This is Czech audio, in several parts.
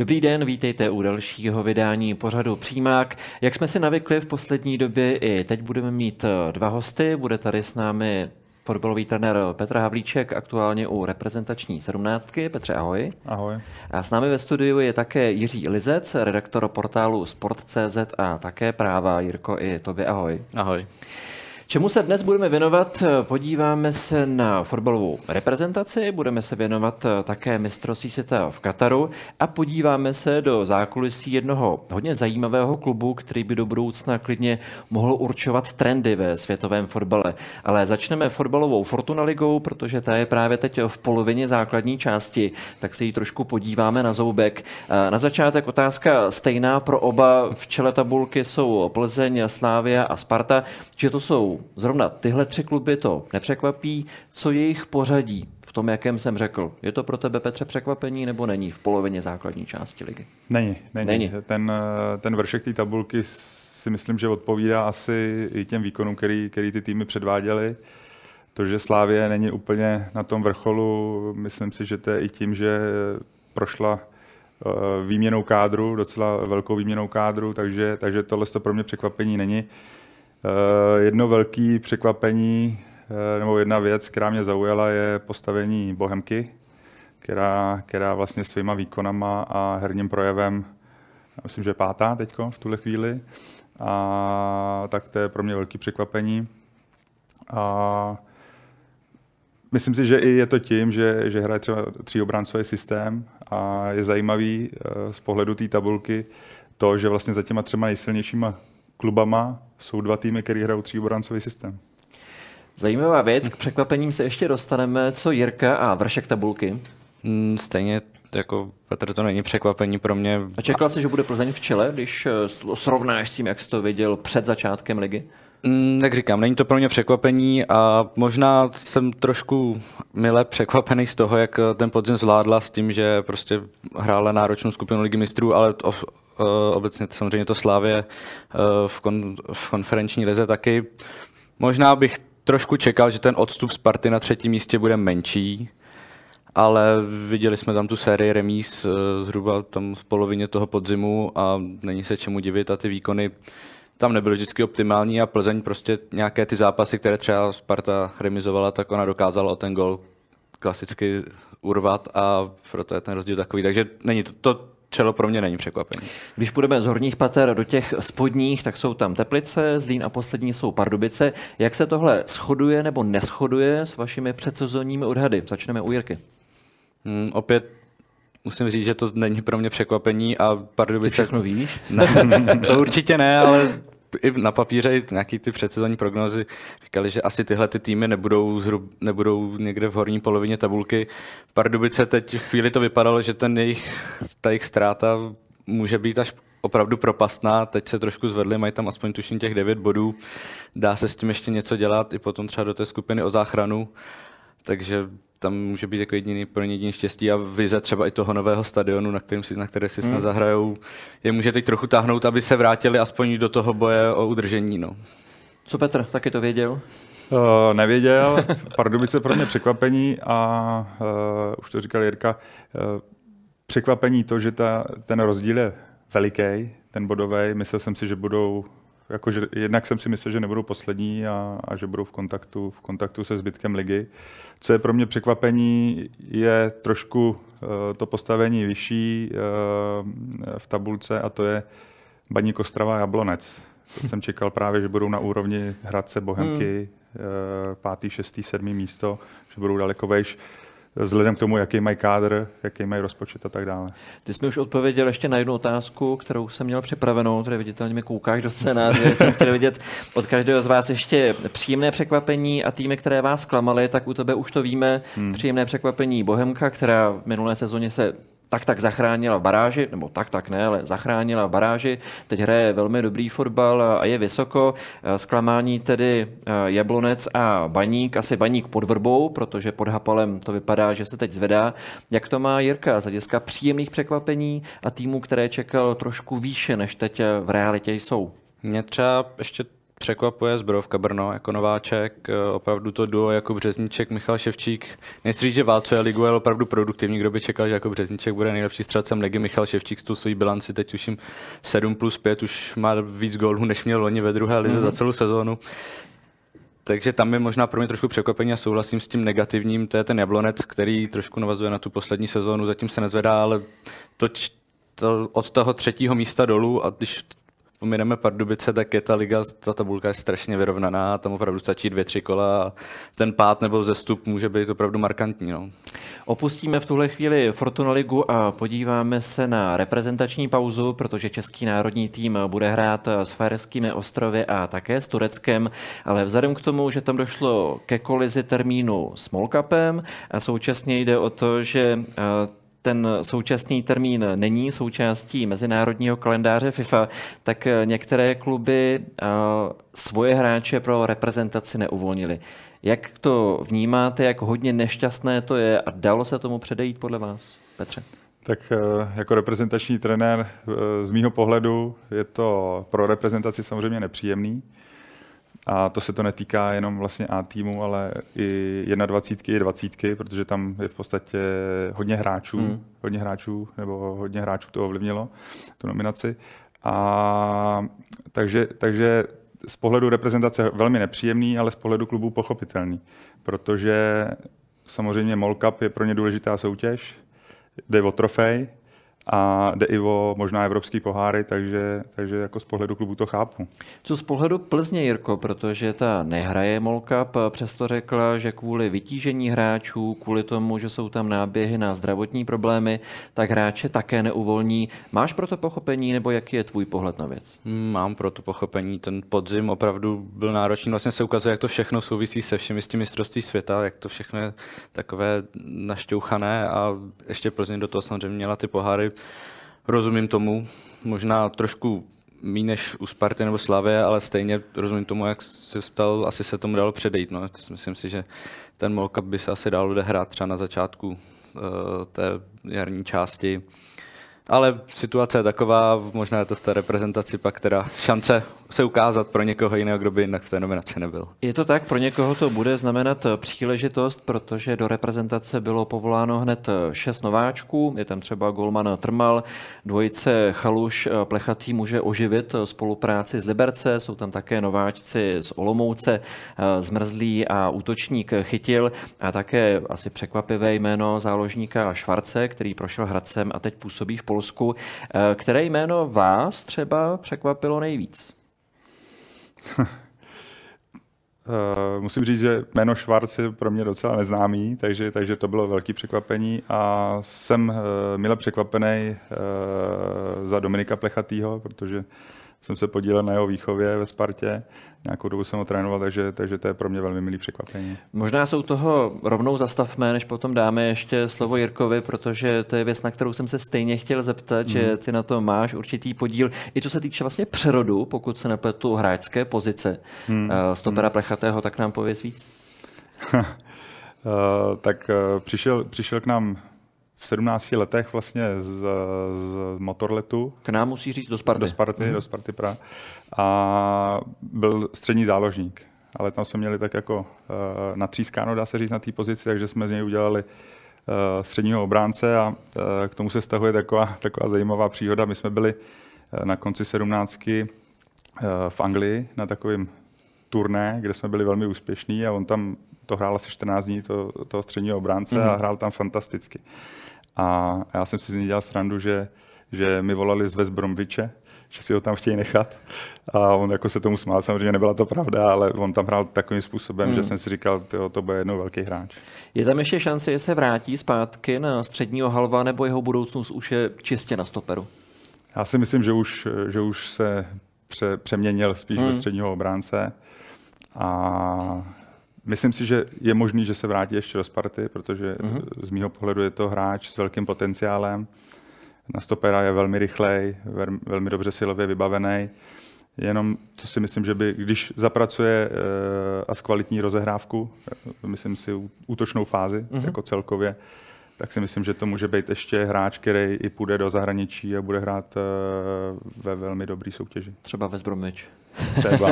Dobrý den, vítejte u dalšího vydání pořadu Přímák. Jak jsme si navykli v poslední době, i teď budeme mít dva hosty. Bude tady s námi fotbalový trenér Petr Havlíček, aktuálně u reprezentační 17. Petře, ahoj. Ahoj. A s námi ve studiu je také Jiří Lizec, redaktor portálu Sport.cz a také práva. Jirko, i tobě ahoj. Ahoj. Čemu se dnes budeme věnovat? Podíváme se na fotbalovou reprezentaci, budeme se věnovat také mistrovství světa v Kataru a podíváme se do zákulisí jednoho hodně zajímavého klubu, který by do budoucna klidně mohl určovat trendy ve světovém fotbale. Ale začneme fotbalovou Fortuna ligou, protože ta je právě teď v polovině základní části, tak se jí trošku podíváme na zoubek. Na začátek otázka stejná pro oba. V čele tabulky jsou Plzeň, Slávia a Sparta. Že to jsou zrovna tyhle tři kluby, to nepřekvapí. Co jejich pořadí v tom, jakém jsem řekl? Je to pro tebe, Petře, překvapení, nebo není v polovině základní části ligy? Není. Ten vršek té tabulky si myslím, že odpovídá asi i těm výkonům, který ty týmy předváděly. To, že Slávie není úplně na tom vrcholu, myslím si, že to je i tím, že prošla výměnou kádru, docela velkou výměnou kádru, takže tohle to pro mě překvapení není. Jedno velké překvapení, nebo jedna věc, která mě zaujala, je postavení Bohemky, která vlastně svýma výkonama a herním projevem, myslím, že je pátá teďko v tuhle chvíli, a tak to je pro mě velké překvapení. A myslím si, že i je to tím, že hraje třeba tříobráncový systém a je zajímavý z pohledu té tabulky to, že vlastně za těma třema nejsilnějšíma klubama jsou dva týmy, které hrají tříobrancový systém. Zajímavá věc, k překvapením se ještě dostaneme. Co Jirka a vršek tabulky? Stejně jako Petr, to není překvapení pro mě. A čekal jsi, že bude Plzeň v čele, když srovnáš s tím, jak jsi to viděl před začátkem ligy? Tak říkám, není to pro mě překvapení a možná jsem trošku mile překvapený z toho, jak ten podzim zvládla s tím, že prostě hrála náročnou skupinu ligy mistrů, ale obecně samozřejmě to Slávě v konferenční lize taky. Možná bych trošku čekal, že ten odstup Sparty na třetím místě bude menší, ale viděli jsme tam tu sérii remíz zhruba tam v polovině toho podzimu a není se čemu divit a ty výkony tam nebyly vždycky optimální a Plzeň prostě nějaké ty zápasy, které třeba Sparta remizovala, tak ona dokázala o ten gol klasicky urvat a proto je ten rozdíl takový. Takže není to čelo pro mě není překvapení. Když půjdeme z horních pater do těch spodních, tak jsou tam Teplice, Zlín a poslední jsou Pardubice. Jak se tohle shoduje nebo neshoduje s vašimi předsezonními odhady? Začneme u Jirky. Opět musím říct, že to není pro mě překvapení a Pardubice... Ty všechno víš? Ne, to určitě ne, ale i na papíře nějaké ty předsezonní prognózy říkali, že asi tyhle ty týmy nebudou někde v horní polovině tabulky. Pardubice teď chvíli to vypadalo, že ta jejich ztráta může být až opravdu propastná. Teď se trošku zvedli, mají tam aspoň tuším těch 9 bodů. Dá se s tím ještě něco dělat i potom třeba do té skupiny o záchranu. Takže tam může být jako jediný štěstí a vize třeba i toho nového stadionu, na které si snad zahrajou, je může teď trochu táhnout, aby se vrátili aspoň do toho boje o udržení. No. Co Petr, taky to věděl? Nevěděl, Pardubice pro mě překvapení a už to říkal Jirka, překvapení to, že ten rozdíl je veliký, ten bodový. Myslel jsem si, že budou, jakože, jednak jsem si myslel, že nebudou poslední a že budou v kontaktu se zbytkem ligy. Co je pro mě překvapení, je trošku to postavení vyšší v tabulce a to je Baník, Ostrava, Jablonec. To jsem čekal právě, že budou na úrovni Hradce, Bohemky, 5., 6., 7. místo, že budou daleko vejš. Vzhledem k tomu, jaký mají kádr, jaký mají rozpočet a tak dále. Ty jsi mi už odpověděl ještě na jednu otázku, kterou jsem měl připravenou, tady viditelně mi koukáš do scénáře, jsem chtěl vidět od každého z vás ještě příjemné překvapení a týmy, které vás klamaly, tak u tebe už to víme. Příjemné překvapení Bohemka, která v minulé sezóně se tak zachránila v baráži, nebo tak ne, ale zachránila v baráži. Teď hraje velmi dobrý fotbal a je vysoko. Zklamání tedy Jablonec a Baník, asi Baník pod vrbou, protože pod Hapalem to vypadá, že se teď zvedá. Jak to má Jirka z hlediska příjemných překvapení a týmů, které čekal trošku výše, než teď v realitě jsou? Mě třeba ještě překvapuje Zbrojovka Brno jako nováček, opravdu to duo jako Březníček, Michal Ševčík. Nechci říct, že válcuje ligu, ale opravdu produktivní, kdo by čekal, že jako Březníček bude nejlepší střelcem ligy. Michal Ševčík s tou svojí bilanci teď už jim 7+5, už má víc gólů, než měl loni ve druhé lize za celou sezónu. Takže tam je možná pro mě trošku překvapení a souhlasím s tím negativním, to je ten Jablonec, který trošku navazuje na tu poslední sezónu, zatím se nezvedá, ale to od toho 3. místa dolů, a když pomineme Pardubice, tak je ta liga, ta tabulka je strašně vyrovnaná, tam opravdu stačí 2-3 kola a ten pád nebo vzestup může být opravdu markantní. No. Opustíme v tuhle chvíli Fortuna ligu a podíváme se na reprezentační pauzu, protože český národní tým bude hrát s Faerskými ostrovy a také s Tureckem, ale vzhledem k tomu, že tam došlo ke kolizi termínu s MOL Cupem a současně jde o to, že ten současný termín není součástí mezinárodního kalendáře FIFA, tak některé kluby svoje hráče pro reprezentaci neuvolnili. Jak to vnímáte, jak hodně nešťastné to je a dalo se tomu předejít podle vás, Petře? Tak jako reprezentační trenér z mýho pohledu je to pro reprezentaci samozřejmě nepříjemný. A to se to netýká jenom vlastně A týmu, ale i 21, i 20, protože tam je v podstatě hodně hráčů to ovlivnilo, tu nominaci. A takže z pohledu reprezentace velmi nepříjemný, ale z pohledu klubů pochopitelný, protože samozřejmě MOL Cup je pro ně důležitá soutěž, jde o trofej a jde i o možná evropský poháry, takže jako z pohledu klubu to chápu. Co z pohledu Plzně, Jirko, protože ta nehraje MOL Cup, přesto řekla, že kvůli vytížení hráčů, kvůli tomu, že jsou tam náběhy na zdravotní problémy, tak hráče také neuvolní. Máš pro to pochopení, nebo jaký je tvůj pohled na věc? Mám pro to pochopení. Ten podzim opravdu byl náročný. Vlastně se ukazuje, jak to všechno souvisí se všemi s tím mistrovství světa, jak to všechno je takové našťouchané a ještě Plzeň do toho samozřejmě měla ty poháry. Rozumím tomu, možná trošku méně než u Sparty nebo Slavie, ale stejně rozumím tomu, jak se ptal, asi se tomu dalo předejít. No. Myslím si, že ten MOL Cup by se asi dal odehrát třeba na začátku té jarní části. Ale situace je taková, možná je to v té reprezentaci pak teda šance se ukázat pro někoho jiného, kdo by jinak v té nominaci nebyl. Je to tak, pro někoho to bude znamenat příležitost, protože do reprezentace bylo povoláno hned 6 nováčků, je tam třeba golman Trmal, dvojice Chaluš, Plechatý může oživit spolupráci z Liberce, jsou tam také nováčci z Olomouce, Zmrzlý a útočník Chytil a také asi překvapivé jméno záložníka Švarce, který prošel Hradcem a teď působí v Polsku. Které jméno vás třeba překvapilo nejvíc? Musím říct, že jméno Švarc je pro mě docela neznámý, takže to bylo velké překvapení a jsem mile překvapený za Dominika Plechatýho, protože jsem se podílel na jeho výchově ve Spartě. Nějakou dobu jsem ho trénoval, takže to je pro mě velmi milý překvapení. Možná se u toho rovnou zastavme, než potom dáme ještě slovo Jirkovi, protože to je věc, na kterou jsem se stejně chtěl zeptat, že ty na to máš určitý podíl. I co se týče vlastně přerodu, pokud se nepletu hráčské pozice stopera Plechatého, tak nám pověz víc. Tak přišel k nám v 17 letech vlastně z Motorletu. K nám musí říct do Sparty. Do Sparty Praha. A byl střední záložník, ale tam jsme měli tak jako natřískáno, dá se říct, na té pozici, takže jsme z něj udělali středního obránce a k tomu se stahuje taková zajímavá příhoda. My jsme byli na konci 17 v Anglii na takovém turné, kde jsme byli velmi úspěšní a on tam to hrál asi 14 dní toho středního obránce a hrál tam fantasticky. A já jsem si z něj dělal srandu, že mi volali z West Bromwiche, že si ho tam chtějí nechat. A on jako se tomu smál, samozřejmě nebyla to pravda, ale on tam hrál takovým způsobem, že jsem si říkal, to bude jednou velký hráč. Je tam ještě šance, že se vrátí zpátky na středního halva, nebo jeho budoucnost už je čistě na stoperu? Já si myslím, že už se přeměnil spíš do středního obránce. A myslím si, že je možný, že se vrátí ještě do Sparty, protože z mýho pohledu je to hráč s velkým potenciálem. Na stopera je velmi rychlej, velmi dobře silově vybavený. Jenom co si myslím, že by, když zapracuje a zkvalitní rozehrávku, myslím si útočnou fázi jako celkově, tak si myslím, že to může být ještě hráč, který i půjde do zahraničí a bude hrát ve velmi dobré soutěži. Třeba West Bromwich. Třeba.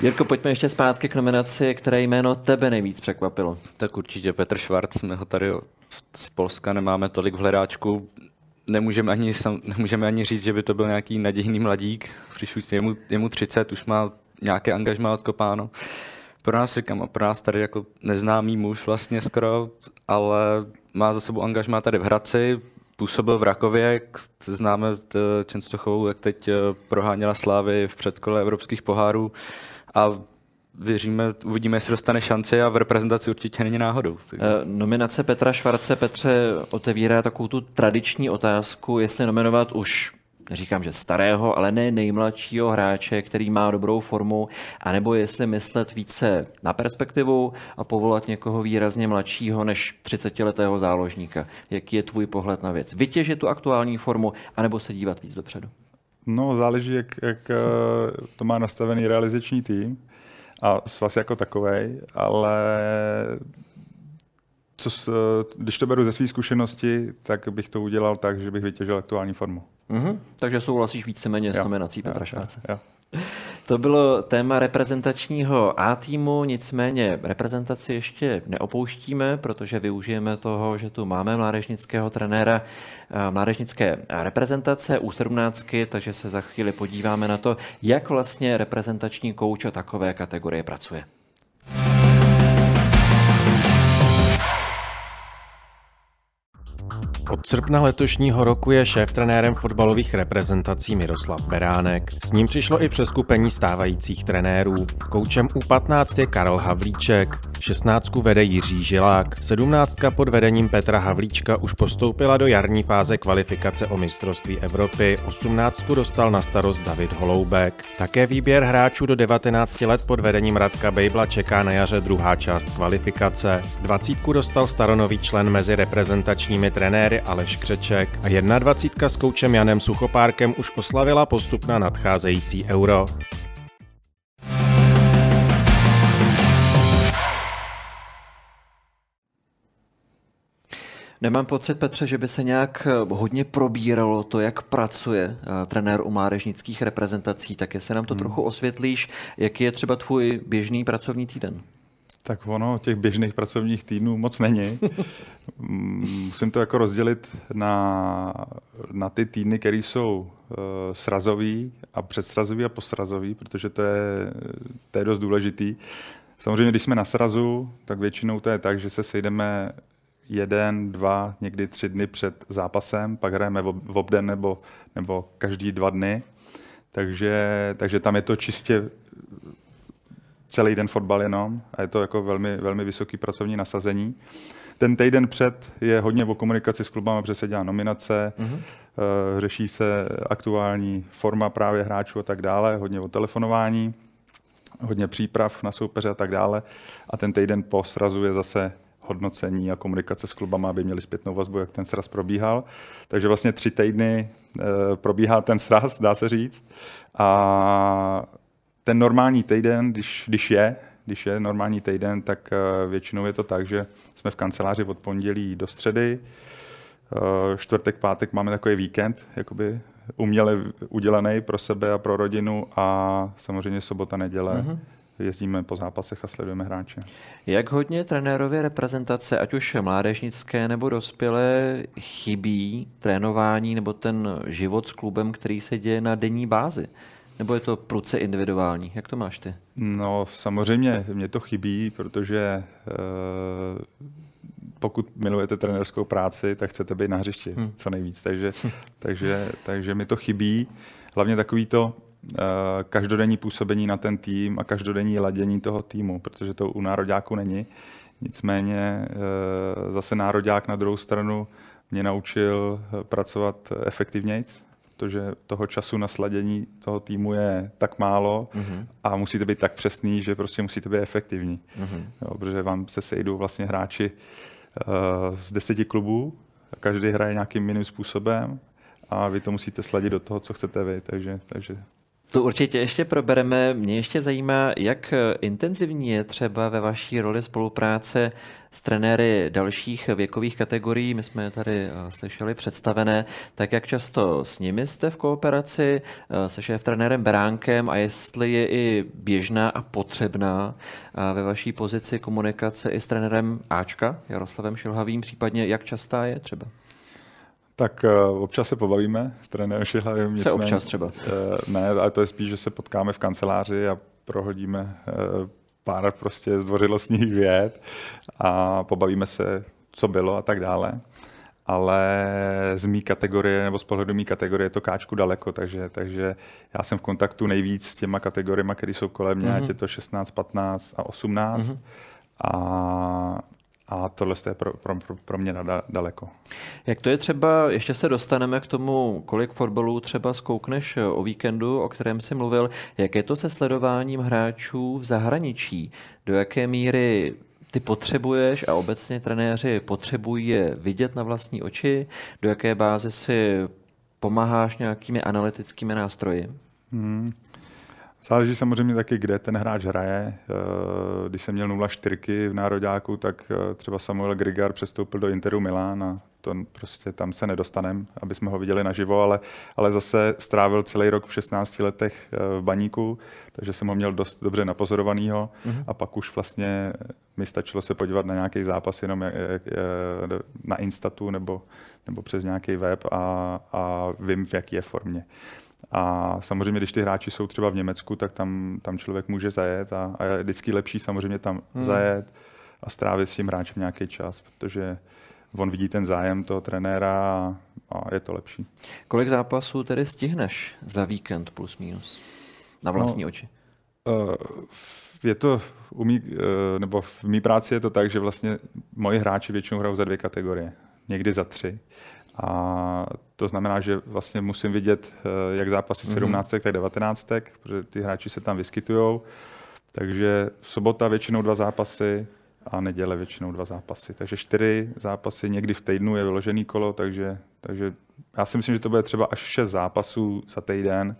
Jirko, pojďme ještě zpátky k nominaci, které jméno tebe nejvíc překvapilo. Tak určitě Petr Švarc, my ho tady z Polska nemáme tolik v hledáčku. Nemůžeme ani říct, že by to byl nějaký nadějný mladík. Přišli jemu 30, už má nějaké angažmá odkopáno. Pro nás tady jako neznámý muž vlastně skoro, ale má za sebou angažmá tady v Hradci, působil v Rakově, známe Čenstochovou, jak teď proháněla Slávy v předkole evropských pohárů a uvidíme, jestli dostane šanci a v reprezentaci určitě není náhodou. Nominace Petra Švarce, Petře, otevírá takovou tu tradiční otázku, jestli nominovat už, neříkám, že starého, ale ne nejmladšího hráče, který má dobrou formu, anebo jestli myslet více na perspektivu a povolat někoho výrazně mladšího než 30-letého záložníka. Jaký je tvůj pohled na věc? Vytěžit tu aktuální formu, anebo se dívat víc dopředu? No, záleží, jak to má nastavený realizační tým a svaz jako takovej, ale když to beru ze svý zkušenosti, tak bych to udělal tak, že bych vytěžil aktuální formu. Mm-hmm. Takže souhlasíš víceméně s nominací Petra Šváce. To bylo téma reprezentačního A-týmu, nicméně reprezentaci ještě neopouštíme, protože využijeme toho, že tu máme mládežnického trenéra mládežnické reprezentace U17, takže se za chvíli podíváme na to, jak vlastně reprezentační kouč a takové kategorie pracuje. Od srpna letošního roku je šéftrenérem fotbalových reprezentací Miroslav Beránek. S ním přišlo i přeskupení stávajících trenérů. Koučem U15 je Karel Havlíček, 16 vede Jiří Žilák, 17 pod vedením Petra Havlíčka už postoupila do jarní fáze kvalifikace o mistrovství Evropy, 18 dostal na starost David Holoubek. Také výběr hráčů do 19 let pod vedením Radka Bejbla čeká na jaře druhá část kvalifikace. 20 dostal staronový člen mezi reprezentačními trenéry Aleš Křeček a 21 s koučem Janem Suchopárkem už oslavila postup na nadcházející Euro. Nemám pocit, Petře, že by se nějak hodně probíralo to, jak pracuje trenér u mládežnických reprezentací, tak jestli nám to trochu osvětlíš, jaký je třeba tvůj běžný pracovní týden? Tak ono, těch běžných pracovních týdnů moc není. Musím to jako rozdělit na ty týdny, které jsou srazový a předsrazový a posrazový, protože to je dost důležitý. Samozřejmě, když jsme na srazu, tak většinou to je tak, že se sejdeme 1, 2, někdy 3 dny před zápasem, pak hrajeme v obden nebo každý 2 dny. Takže tam je to čistě celý den fotbal jenom a je to jako velmi, velmi vysoký pracovní nasazení. Ten týden před je hodně o komunikaci s klubama, protože se dělá nominace, řeší se aktuální forma právě hráčů a tak dále, hodně o telefonování, hodně příprav na soupeře a tak dále. A ten týden po srazu je zase hodnocení a komunikace s klubama, aby měli zpětnou vazbu, jak ten sraz probíhal. Takže vlastně 3 týdny probíhá ten sraz, dá se říct. A ten normální týden, když je normální týden, tak většinou je to tak, že jsme v kanceláři od pondělí do středy, čtvrtek, pátek máme takový víkend, jakoby uměle udělaný pro sebe a pro rodinu a samozřejmě sobota, neděle. Mm-hmm. Jezdíme po zápasech a sledujeme hráče. Jak hodně trenérově reprezentace, ať už mládežnické nebo dospělé, chybí trénování nebo ten život s klubem, který se děje na denní bázi? Nebo je to pruce individuální? Jak to máš ty? No samozřejmě mě to chybí, protože pokud milujete trenérskou práci, tak chcete být na hřišti co nejvíc. Takže mi to chybí. Hlavně takový to každodenní působení na ten tým a každodenní ladění toho týmu, protože to u nároďáku není. Nicméně zase nároďák na druhou stranu mě naučil pracovat efektivnějc, protože toho času na sladění toho týmu je tak málo a musíte být tak přesný, že prostě musíte být efektivní. Jo, protože vám se sejdou vlastně hráči z 10 klubů, každý hraje nějakým jiným způsobem a vy to musíte sladit do toho, co chcete vy. Takže To určitě ještě probereme. Mě ještě zajímá, jak intenzivní je třeba ve vaší roli spolupráce s trenéry dalších věkových kategorií. My jsme tady slyšeli představené, tak jak často s nimi jste v kooperaci, se šéftrenérem Beránkem a jestli je i běžná a potřebná ve vaší pozici komunikace i s trenérem Ačka, Jaroslavem Šilhavým, případně jak častá je třeba? Tak občas se pobavíme s trenérem Šilhavým. Se občas třeba. Ne, ale to je spíš, že se potkáme v kanceláři a prohodíme pár prostě zdvořilostních vět a pobavíme se, co bylo a tak dále. Ale z mý kategorie, nebo z pohledu mý kategorie je to káčku daleko, takže já jsem v kontaktu nejvíc s těma kategoriemi, které jsou kolem mě, ať je to 16, 15 a 18. Mm-hmm. A tohle je pro mě daleko. Jak to je třeba, ještě se dostaneme k tomu, kolik fotbalů třeba zkoukneš o víkendu, o kterém jsi mluvil, jak je to se sledováním hráčů v zahraničí, do jaké míry ty potřebuješ a obecně trenéři potřebují je vidět na vlastní oči, do jaké báze si pomáháš nějakými analytickými nástroji? Záleží samozřejmě taky, kde ten hráč hraje. Když jsem měl 0,4 v nároďáku, tak třeba Samuel Grigar přestoupil do Interu Milán a to prostě tam se nedostanem, aby jsme ho viděli naživo, ale zase strávil celý rok v 16 letech v Baníku, takže jsem ho měl dost dobře napozorovanýho a pak už vlastně mi stačilo se podívat na nějaký zápas jenom na Instatu nebo přes nějaký web a vím, v jaký je formě. A samozřejmě, když ty hráči jsou třeba v Německu, tak tam člověk může zajet a je vždycky lepší samozřejmě tam zajet a strávit s tím hráčem nějaký čas, protože on vidí ten zájem toho trenéra a je to lepší. Kolik zápasů tedy stihneš za víkend plus minus na vlastní oči? Je to nebo v mý práci je to tak, že vlastně moji hráči většinou hrajou za 2 kategorie, někdy za 3. A to znamená, že vlastně musím vidět, jak zápasy 17, tak 19, protože ty hráči se tam vyskytují. Takže sobota většinou 2 zápasy a neděle většinou 2 zápasy. Takže 4 zápasy, někdy v týdnu je vyložený kolo, takže já si myslím, že to bude třeba až 6 zápasů za týden,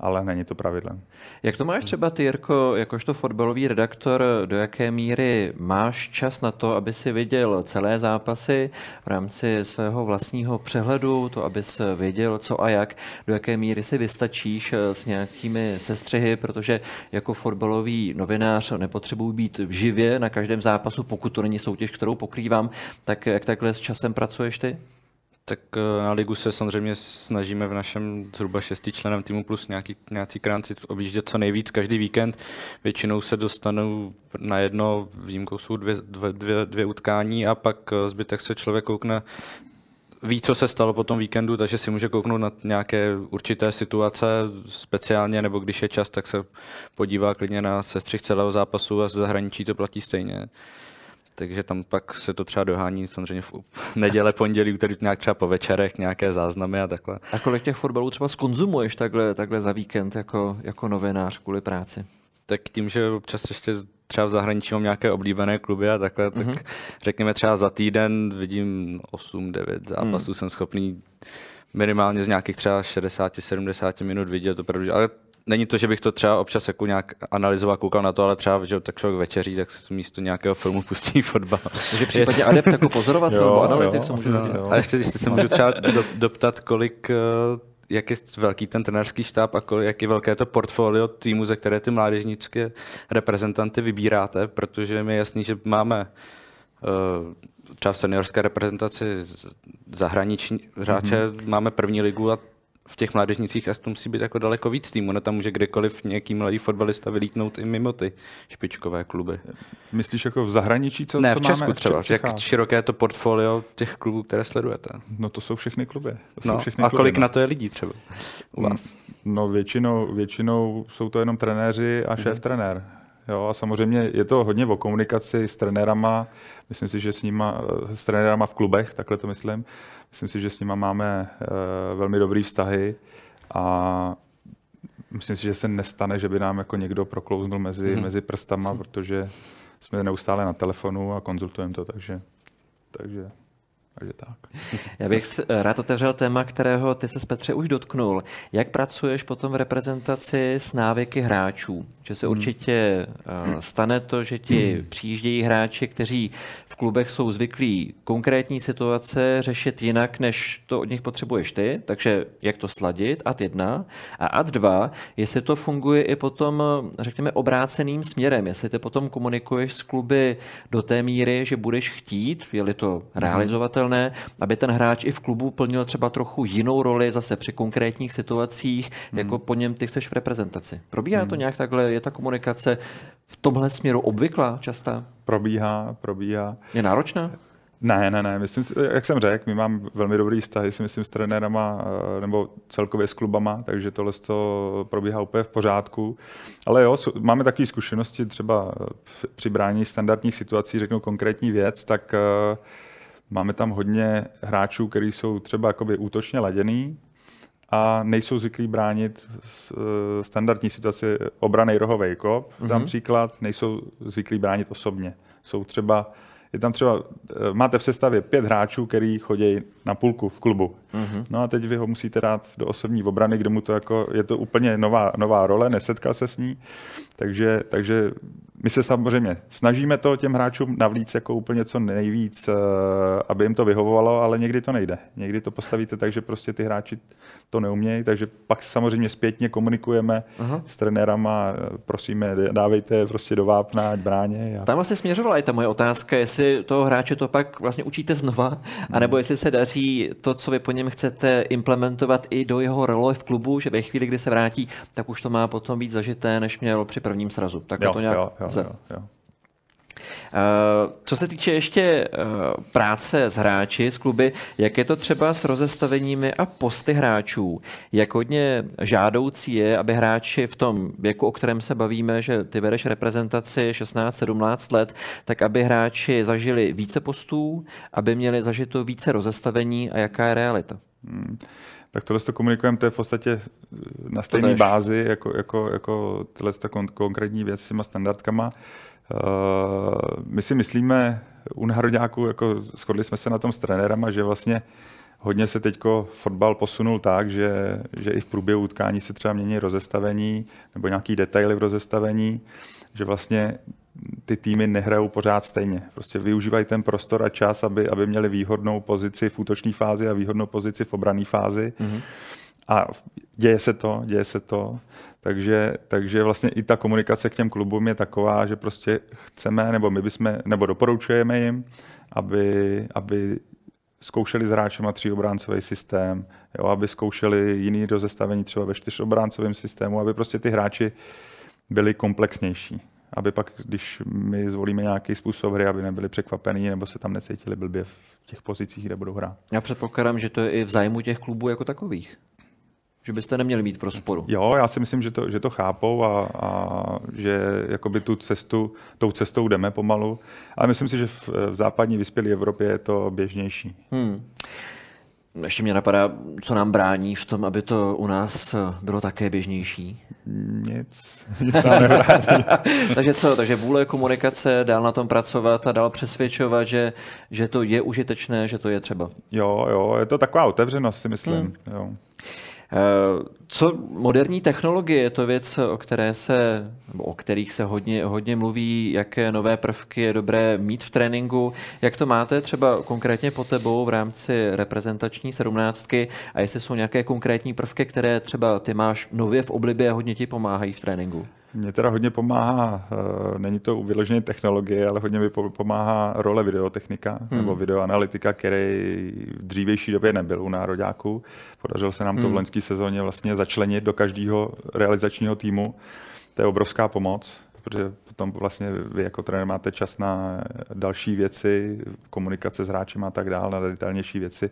ale není to pravidlem. Jak to máš třeba ty, Jirko, jakožto fotbalový redaktor, do jaké míry máš čas na to, aby si viděl celé zápasy v rámci svého vlastního přehledu, to, abys věděl co a jak, do jaké míry si vystačíš s nějakými sestřihy, protože jako fotbalový novinář nepotřebuji být živě na každém zápasu, pokud to není soutěž, kterou pokrývám, tak jak takhle s časem pracuješ ty? Tak na ligu se samozřejmě snažíme v našem zhruba 6 členem týmu plus nějaký kránci objíždět co nejvíc každý víkend. Většinou se dostanou na jedno, výjimkou jsou dvě utkání a pak zbytek se člověk koukne, ví, co se stalo po tom víkendu, takže si může kouknout na nějaké určité situace speciálně, nebo když je čas, tak se podívá klidně na sestřih celého zápasu a z zahraničí to platí stejně. Takže tam pak se to třeba dohání samozřejmě v neděle, pondělí, úterý nějak třeba po večerech, nějaké záznamy a takhle. A kolik těch fotbalů třeba skonzumuješ takhle za víkend jako novinář kvůli práci? Tak tím, že občas ještě třeba v zahraničí mám nějaké oblíbené kluby a takhle, tak řekněme třeba za týden vidím 8-9 zápasů, jsem schopný minimálně z nějakých třeba 60-70 minut vidět opravdu, ale není to, že bych to třeba občas jako nějak analyzoval, koukal na to, ale třeba, že tak člověk večeří, tak se místo nějakého filmu pustí fotbal. Takže případně adept jako pozorovatel nebo analytik se může dělat. A ještě se můžu třeba doptat, jak je velký ten trenérský štáb a jak je velké to portfolio týmu, ze které ty mládežnické reprezentanty vybíráte, protože mi je jasný, že máme třeba v seniorské reprezentaci zahraniční hráče, máme první ligu a v těch mládežnicích asi to musí být jako daleko víc týmu, no tam může kdekoliv nějaký mladý fotbalista vylítnout i mimo ty špičkové kluby. Myslíš jako v zahraničí, co máme? Ne, v Česku máme, třeba, jak široké je to portfolio těch klubů, které sledujete. No to jsou všechny kluby. A kolik kluby, na to je lidí třeba u vás? No většinou jsou to jenom trenéři a šéf-trenér. Jo, a samozřejmě je to hodně o komunikaci s trenérama, myslím si, že s trenérama v klubech, takhle to myslím. Myslím si, že s nima máme velmi dobrý vztahy a myslím si, že se nestane, že by nám jako někdo proklouznul mezi prstama, protože jsme neustále na telefonu a konzultujeme to, takže Takže tak. Já bych rád otevřel téma, kterého ty se, Petře, už dotknul. Jak pracuješ potom v reprezentaci s návyky hráčů? Že se určitě stane to, že ti přijíždějí hráči, kteří v klubech jsou zvyklí konkrétní situace řešit jinak, než to od nich potřebuješ ty, takže jak to sladit, ad jedna. A ad dva, jestli to funguje i potom, řekněme, obráceným směrem, jestli ty potom komunikuješ s kluby do té míry, že budeš chtít, je-li to realizovatelné, aby ten hráč i v klubu plnil třeba trochu jinou roli zase při konkrétních situacích, jako po něm ty chceš v reprezentaci. Probíhá to nějak takhle? Je ta komunikace v tomhle směru obvyklá, častá? Probíhá. Je náročná? Ne. Myslím, jak jsem řekl, my máme velmi dobrý vztahy, si myslím, s trenérama nebo celkově s klubama, takže tohle to probíhá úplně v pořádku. Ale jo, máme takové zkušenosti, třeba při brání standardních situací, řeknu konkrétní věc, tak máme tam hodně hráčů, kteří jsou třeba jakoby útočně laděný a nejsou zvyklí bránit standardní situaci obranej rohovej kop. Tam příklad, nejsou zvyklí bránit osobně. Jsou třeba, je tam třeba, máte v sestavě 5 hráčů, kteří chodí na půlku v klubu. No a teď vy ho musíte dát do osobní obrany, kde mu to jako, je to úplně nová role, nesetkal se s ní. Takže my se samozřejmě snažíme to těm hráčům navlíct jako úplně co nejvíc, aby jim to vyhovovalo, ale někdy to nejde. Někdy to postavíte tak, že prostě ty hráči to neumějí, takže pak samozřejmě zpětně komunikujeme s trenérama, prosíme, dávejte prostě do vápna, ať bráně. Tam vlastně směřovala i ta moje otázka, jestli toho hráče to pak vlastně učíte znova, anebo jestli se daří to, co vy po něm chcete implementovat i do jeho role v klubu, že ve chvíli, kdy se vrátí, tak už to má potom víc zažité, než měl při prvním srazu. Tak jo, to nějak... Jo. Co se týče ještě práce s hráči, s kluby, jak je to třeba s rozestaveními a posty hráčů? Jak hodně žádoucí je, aby hráči v tom věku, o kterém se bavíme, že ty vedeš reprezentaci 16-17 let, tak aby hráči zažili více postů, aby měli zažito více rozestavení a jaká je realita? Tak tohle to komunikujeme, to je v podstatě na stejné bázi, jako tyhle konkrétní věc s těma standardkama. My si myslíme, u nároďáků, jako shodli jsme se na tom s trenérama, že vlastně hodně se teďko fotbal posunul tak, že i v průběhu utkání se třeba mění rozestavení nebo nějaký detaily v rozestavení, že vlastně ty týmy nehrajou pořád stejně. Prostě využívají ten prostor a čas, aby měli výhodnou pozici v útoční fázi a výhodnou pozici v obranné fázi. A děje se to. Takže vlastně i ta komunikace k těm klubům je taková, že prostě chceme, nebo my bychom, nebo doporučujeme jim, aby zkoušeli s hráčema 3obráncový systém, jo, aby zkoušeli jiný rozestavení třeba ve 4obráncovém systému, aby prostě ty hráči byli komplexnější. Aby pak, když my zvolíme nějaký způsob hry, aby nebyli překvapení nebo se tam necítili blbě v těch pozicích, kde budou hrát. Já předpokládám, že to je i v zájmu těch klubů jako takových. Že byste neměli být v rozporu. Jo, já si myslím, že to chápou a že jakoby tou cestou jdeme pomalu. Ale myslím si, že v západní vyspělé Evropě je to běžnější. Ještě mě napadá, co nám brání v tom, aby to u nás bylo také běžnější. Nic Takže vůle, komunikace, dál na tom pracovat a dál přesvědčovat, že to je užitečné, že to je třeba. Jo, je to taková otevřenost, si myslím. Jo. Co moderní technologie, je to věc, o kterých se hodně mluví, jaké nové prvky je dobré mít v tréninku. Jak to máte třeba konkrétně pod tebou v rámci reprezentační 17 a jestli jsou nějaké konkrétní prvky, které třeba ty máš nově v oblibě a hodně ti pomáhají v tréninku? Mně teda hodně pomáhá, není to vyloženě technologie, ale hodně mi pomáhá role videotechnika nebo videoanalytika, který v dřívější době nebyl u nároďáků. Podařilo se nám to v loňské sezóně vlastně začlenit do každého realizačního týmu. To je obrovská pomoc, protože potom vlastně vy jako trenér máte čas na další věci, komunikace s hráčem a tak dále, na detailnější věci,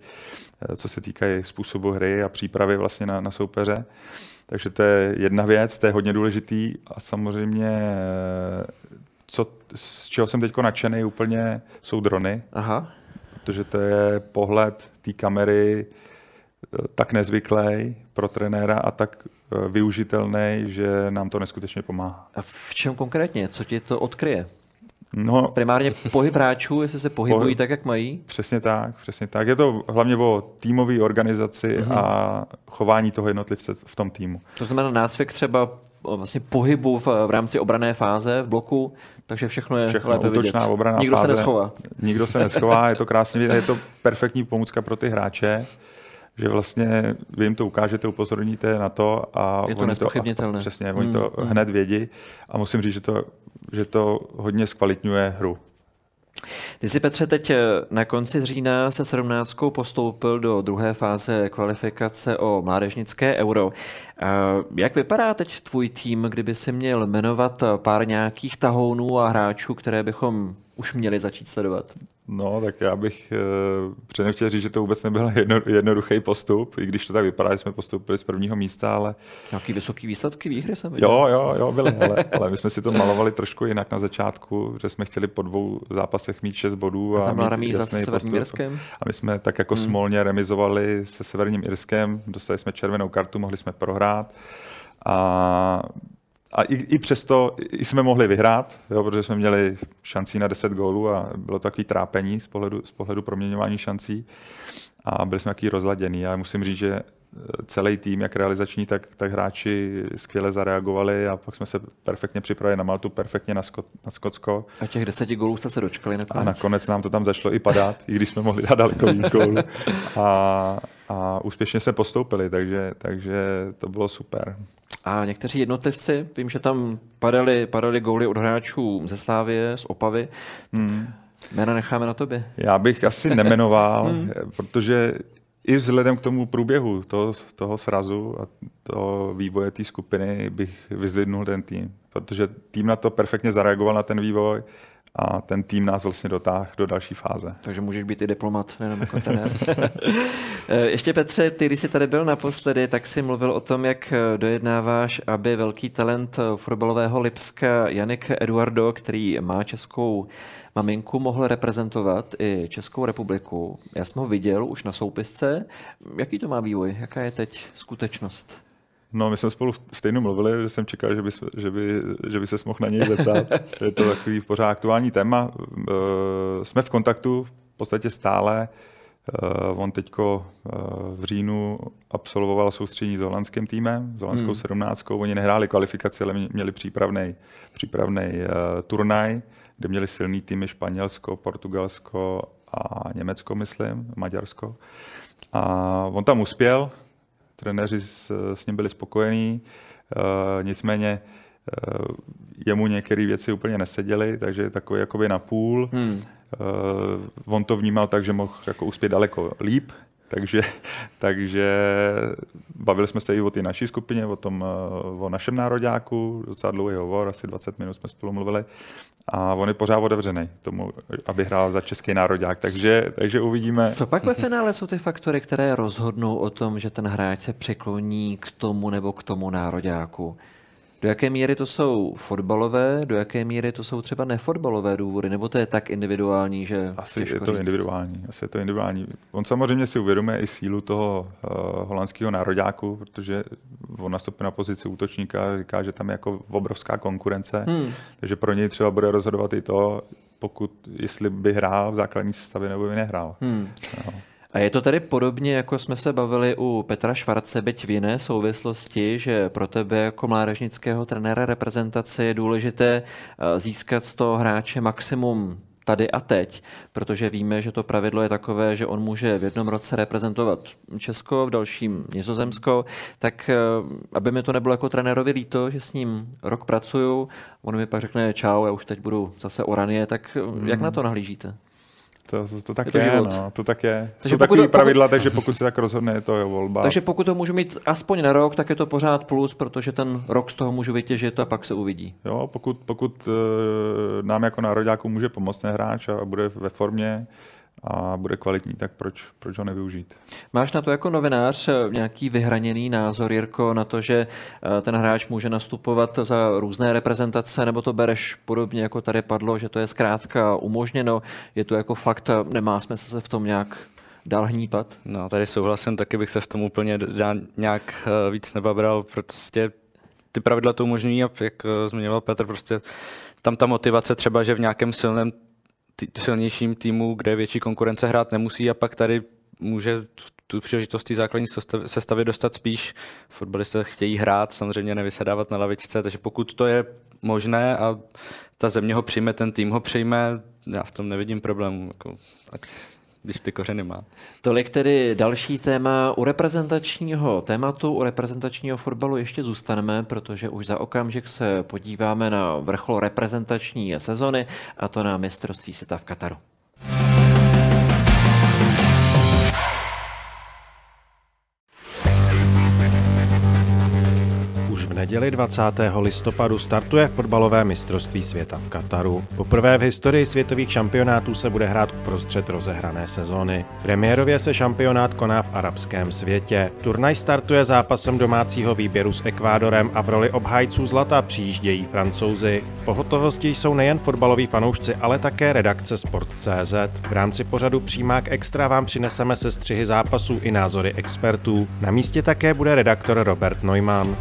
co se týkají způsobu hry a přípravy vlastně na soupeře. Takže to je jedna věc, to je hodně důležitý a samozřejmě, z čeho jsem teď nadšený úplně, jsou drony. Aha. Protože to je pohled té kamery tak nezvyklý pro trenéra a tak využitelný, že nám to neskutečně pomáhá. A v čem konkrétně? Co ti to odkryje? No, primárně pohyb hráčů, jestli se pohybují tak, jak mají? Přesně tak. Je to hlavně o týmové organizaci a chování toho jednotlivce v tom týmu. To znamená nácvik třeba vlastně pohybu v rámci obranné fáze v bloku, takže všechno je lépe vidět. Nikdo se neschová. Nikdo se neschová, je to krásně vidět, je to perfektní pomůcka pro ty hráče, že vlastně vy jim to ukážete, upozorníte na to a je to nezpochybnitelné. Přesně, oni to hned vědí a musím říct, že to hodně zkvalitňuje hru. Ty jsi, Petře, teď na konci října se 17. postoupil do druhé fáze kvalifikace o mládežnické euro. Jak vypadá teď tvůj tým, kdyby si měl jmenovat pár nějakých tahounů a hráčů, které bychom už měli začít sledovat? No, tak já bych předem chtěl říct, že to vůbec nebyl jednoduchý postup, i když to tak vypadá, že jsme postoupili z prvního místa, ale... Nějaký vysoký výsledky výhry jsem viděl. Jo, byly, ale my jsme si to malovali trošku jinak na začátku, že jsme chtěli po 2 zápasech mít 6 bodů a mít remíza se Severním Irskem. A my jsme tak jako smolně remizovali se Severním Irskem, dostali jsme červenou kartu, mohli jsme prohrát a i přesto jsme mohli vyhrát, jo, protože jsme měli šancí na 10 gólů a bylo to takový trápení z pohledu proměňování šancí a byli jsme takový rozladěný. Já musím říct, že celý tým, jak realizační, tak hráči skvěle zareagovali a pak jsme se perfektně připravili na Maltu, perfektně na Skotsko. A těch 10 gólů jste se dočkali nakonec. A nakonec nám to tam začalo i padat, i když jsme mohli dát daleko víc gólů. A úspěšně se postoupili, takže to bylo super. A někteří jednotlivci, vím, že tam padaly góly od hráčů ze Slávie, z Opavy. Jména necháme na tobě. Já bych asi nemenoval, protože i vzhledem k tomu průběhu toho srazu a toho vývoje té skupiny bych vyzdvihnul ten tým. Protože tým na to perfektně zareagoval na ten vývoj a ten tým nás vlastně dotáhl do další fáze. Takže můžeš být i diplomat, nejenom jako trenér. Ještě, Petře, ty, když jsi tady byl naposledy, tak jsi mluvil o tom, jak dojednáváš, aby velký talent fotbalového Lipska Janik Eduardo, který má českou maminku, mohl reprezentovat i Českou republiku. Já jsem ho viděl už na soupisce. Jaký to má vývoj? Jaká je teď skutečnost? No, my jsme spolu stejně mluvili, že jsem čekal, že by ses mohl na něj zeptat. Je to takový pořád aktuální téma. Jsme v kontaktu v podstatě stále. On teďko v říjnu absolvoval soustředění s holandským týmem, s holandskou 17. Oni nehráli kvalifikaci, ale měli přípravnej turnaj, kde měli silný týmy Španělsko, Portugalsko a Německo, myslím, Maďarsko. A on tam uspěl. Trenéři s ním byli spokojení, nicméně jemu některé věci úplně neseděly, takže je takový jakoby napůl. On to vnímal tak, že mohl jako uspět daleko líp, takže bavili jsme se i o té naší skupině, o našem nároďáku, docela dlouhý hovor, asi 20 minut jsme spolu mluvili. A on je pořád otevřený tomu, aby hrál za český nároďák, takže uvidíme. Co pak ve finále jsou ty faktory, které rozhodnou o tom, že ten hráč se přikloní k tomu nebo k tomu nároďáku? Do jaké míry to jsou fotbalové, do jaké míry to jsou třeba nefotbalové důvody, nebo to je tak individuální, že Asi je to individuální. On samozřejmě si uvědomuje i sílu toho holandského nároďáku, protože on nastoupil na pozici útočníka, říká, že tam je jako obrovská konkurence, takže pro něj třeba bude rozhodovat i to, jestli by hrál v základní sestavě nebo by nehrál. No. A je to tady podobně, jako jsme se bavili u Petra Švarce, byť v jiné souvislosti, že pro tebe jako mládežnického trenéra reprezentace je důležité získat z toho hráče maximum tady a teď, protože víme, že to pravidlo je takové, že on může v jednom roce reprezentovat Česko, v dalším Nizozemsko, tak aby mi to nebylo jako trenérovi líto, že s ním rok pracuju, on mi pak řekne čau, já už teď budu zase oranje, tak jak na to nahlížíte? To tak je. Takže jsou takový pravidla, takže pokud se tak rozhodne, je to volba. Takže pokud to můžu mít aspoň na rok, tak je to pořád plus, protože ten rok z toho můžu vytěžit a pak se uvidí. Jo, pokud nám jako nároďáku může pomoct ten hráč a bude ve formě a bude kvalitní, tak proč ho nevyužít? Máš na to jako novinář nějaký vyhraněný názor, Jirko, na to, že ten hráč může nastupovat za různé reprezentace, nebo to bereš podobně, jako tady padlo, že to je zkrátka umožněno, je to jako fakt, nemá smysl se v tom nějak dál hnípat? No, tady souhlasím, taky bych se v tom úplně nějak víc nebabral, prostě ty pravidla to umožňují a jak zmiňoval Petr, prostě tam ta motivace třeba, že v nějakém silnějším týmu, kde je větší konkurence, hrát nemusí a pak tady může tu příležitost té základní sestavy dostat spíš. Fotbalisté chtějí hrát, samozřejmě nevysedávat na lavičce, takže pokud to je možné a ta země ho přijme, ten tým ho přijme, já v tom nevidím problém. Jako, když ty kořeny má. Tolik tedy další téma u reprezentačního tématu, u reprezentačního fotbalu ještě zůstaneme, protože už za okamžik se podíváme na vrchol reprezentační sezony, a to na mistrovství světa v Kataru. V neděli 20. listopadu startuje fotbalové mistrovství světa v Kataru. Poprvé v historii světových šampionátů se bude hrát uprostřed rozehrané sezony. Premiérově se šampionát koná v arabském světě. Turnaj startuje zápasem domácího výběru s Ekvádorem a v roli obhájců zlata přijíždějí Francouzi. V pohotovosti jsou nejen fotbaloví fanoušci, ale také redakce Sport.cz. V rámci pořadu Přímák Extra vám přineseme sestřihy zápasů i názory expertů. Na místě také bude redaktor Robert Neumann.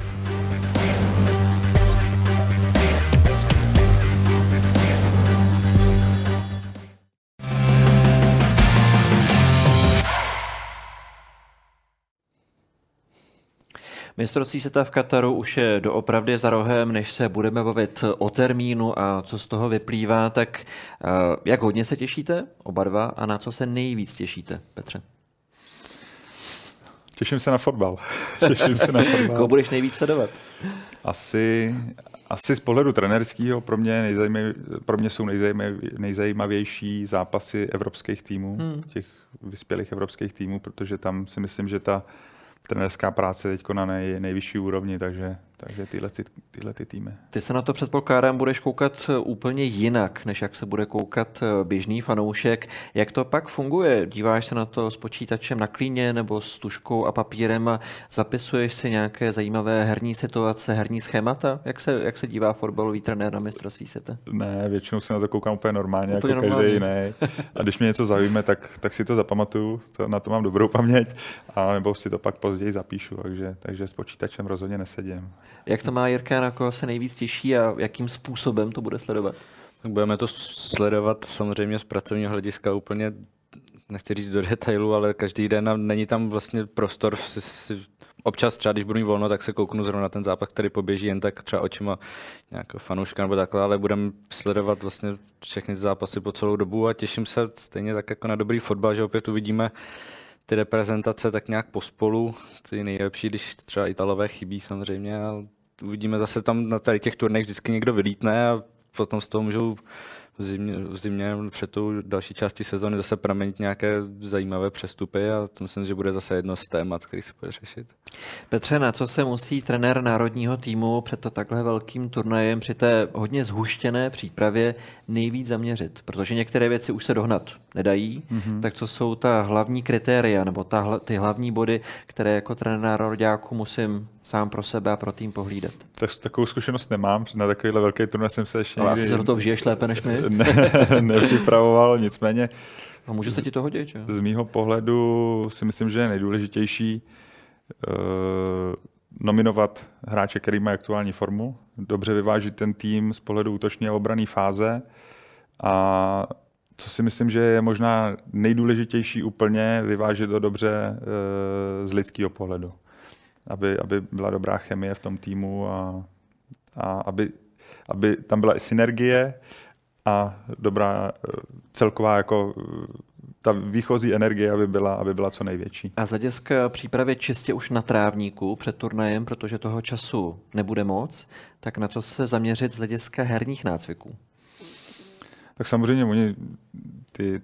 Mistrovství světa v Kataru už je doopravdy za rohem, než se budeme bavit o termínu a co z toho vyplývá, tak jak hodně se těšíte oba dva a na co se nejvíc těšíte, Petře? Těším se na fotbal. Koho budeš nejvíc sledovat? Asi z pohledu trenérského pro mě jsou nejzajímavější zápasy evropských týmů, těch vyspělých evropských týmů, protože tam si myslím, že ta trenerská práce teď na nejvyšší úrovni, takže tyhle týmy. Ty se na to, předpokládám, budeš koukat úplně jinak, než jak se bude koukat běžný fanoušek. Jak to pak funguje? Díváš se na to s počítačem na klíně nebo s tužkou a papírem a zapisuješ si nějaké zajímavé herní situace, herní schémata? Jak se dívá fotbalový trenér na mistrovství světa? Ne, většinou se na to koukám úplně normálně. Každý jiný. A když mě něco zaujme, tak si to zapamatuju, na to mám dobrou paměť, a nebo si to pak později zapíšu, takže s počítačem rozhodně nesedím. Jak to má Jirka, na koho se nejvíc těší a jakým způsobem to bude sledovat? Budeme to sledovat samozřejmě z pracovního hlediska úplně, nechci říct do detailu, ale každý den a není tam vlastně prostor. Občas třeba, když budu mít volno, tak se kouknu zrovna na ten zápas, který poběží jen tak třeba očima nějakého fanouška nebo takhle, ale budeme sledovat vlastně všechny zápasy po celou dobu a těším se stejně tak jako na dobrý fotbal, že opět uvidíme ty reprezentace tak nějak pospolu, ty nejlepší, když třeba Italové chybí samozřejmě, a uvidíme zase tam na těch turnajích vždycky někdo vylítne a potom z toho můžou v zimě před tou další částí sezóny zase pramenit nějaké zajímavé přestupy a to myslím, že bude zase jedno z témat, který se bude řešit. Petře, na co se musí trenér národního týmu před takhle velkým turnajem při té hodně zhuštěné přípravě nejvíc zaměřit? Protože některé věci už se dohnat nedají, tak co jsou ta hlavní kritéria nebo ty hlavní body, které jako trenér národňáku musím sám pro sebe a pro tým pohlídat? Takovou zkušenost nemám, na takovýhle velký turnaj jsem se ještě někdy... se do toho vžiješ lépe než my? Nepřipravoval, nicméně... A může se ti to hodit, že? Z mýho pohledu si myslím, že je nejdůležitější nominovat hráče, který má aktuální formu, dobře vyvážit ten tým z pohledu útočné a obranné fáze a co si myslím, že je možná nejdůležitější úplně vyvážit to dobře z lidského pohledu. Aby byla dobrá chemie v tom týmu a aby tam byla i synergie a dobrá celková jako ta výchozí energie, aby byla co největší. A z hlediska přípravy čistě už na trávníku před turnajem, protože toho času nebude moc, tak na co se zaměřit z hlediska herních nácviků? Tak samozřejmě oni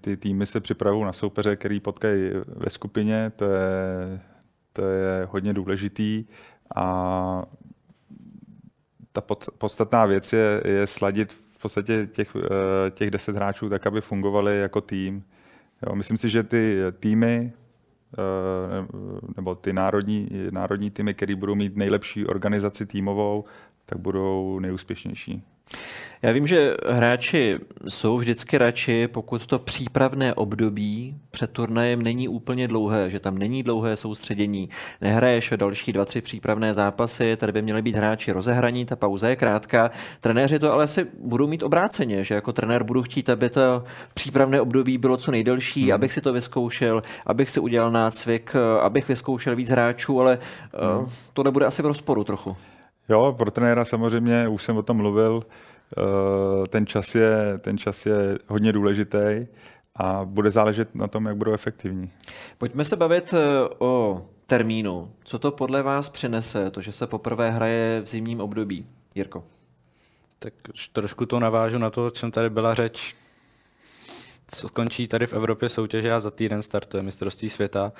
ty týmy se připravují na soupeře, který potkají ve skupině, to je hodně důležitý a ta podstatná věc je sladit v podstatě těch 10 hráčů tak, aby fungovali jako tým. Jo, myslím si, že ty týmy nebo ty národní týmy, které budou mít nejlepší organizaci týmovou, tak budou nejúspěšnější. Já vím, že hráči jsou vždycky radši, pokud to přípravné období před turnajem není úplně dlouhé, že tam není dlouhé soustředění. Nehraješ další 2-3 přípravné zápasy, tady by měli být hráči rozehraní, ta pauza je krátká. Trenéři to ale si budou mít obráceně, že jako trenér budu chtít, aby to přípravné období bylo co nejdelší, abych si to vyzkoušel, abych si udělal nácvik, abych vyzkoušel víc hráčů, ale to nebude asi v rozporu trochu. Jo, pro trenéra samozřejmě, už jsem o tom mluvil, ten čas je hodně důležitý a bude záležet na tom, jak budou efektivní. Pojďme se bavit o termínu. Co to podle vás přinese, to, že se poprvé hraje v zimním období? Jirko. Tak trošku to navážu na to, o čem tady byla řeč. Co končí tady v Evropě soutěže a za týden startuje mistrovství světa.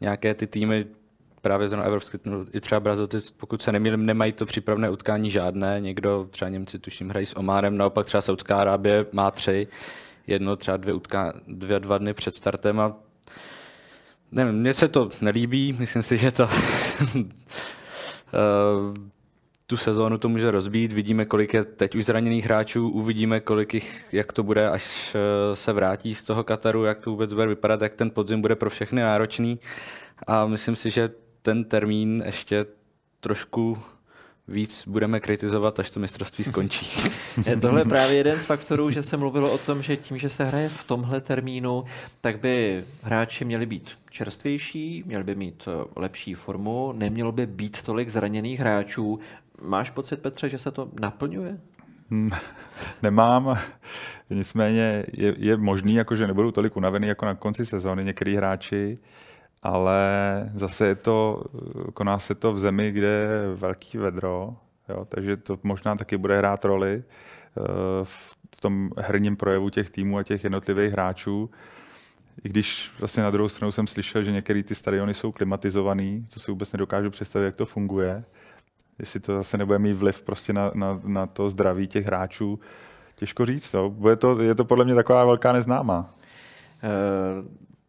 Nějaké ty týmy právě zrovna evropské, i třeba Brazilci, pokud se nemýlím, nemají to přípravné utkání žádné. Někdo, třeba Němci, tuším, hrají s Ománem, naopak třeba Saudská Arábie má 3, jedno, třeba 2 dny před startem. A nevím, mně se to nelíbí, myslím si, že to tu sezónu to může rozbít. Vidíme, kolik je teď už zraněných hráčů, uvidíme, kolik jich, jak to bude, až se vrátí z toho Kataru, jak to vůbec bude vypadat, jak ten podzim bude pro všechny náročný. A myslím si, že ten termín ještě trošku víc budeme kritizovat, až to mistrovství skončí. Tohle je právě jeden z faktorů, že se mluvilo o tom, že tím, že se hraje v tomhle termínu, tak by hráči měli být čerstvější, měli by mít lepší formu, nemělo by být tolik zraněných hráčů. Máš pocit, Petře, že se to naplňuje? Nemám, nicméně je možný, jako že nebudou tolik unavený jako na konci sezóny některý hráči, ale zase koná se to v zemi, kde je velký vedro, jo, takže to možná taky bude hrát roli v tom herním projevu těch týmů a těch jednotlivých hráčů. I když vlastně na druhou stranu jsem slyšel, že některé ty stadiony jsou klimatizovaný, co si vůbec nedokážu představit, jak to funguje. Jestli to zase nebude mít vliv prostě na to zdraví těch hráčů, těžko říct. No. Je to podle mě taková velká neznámá.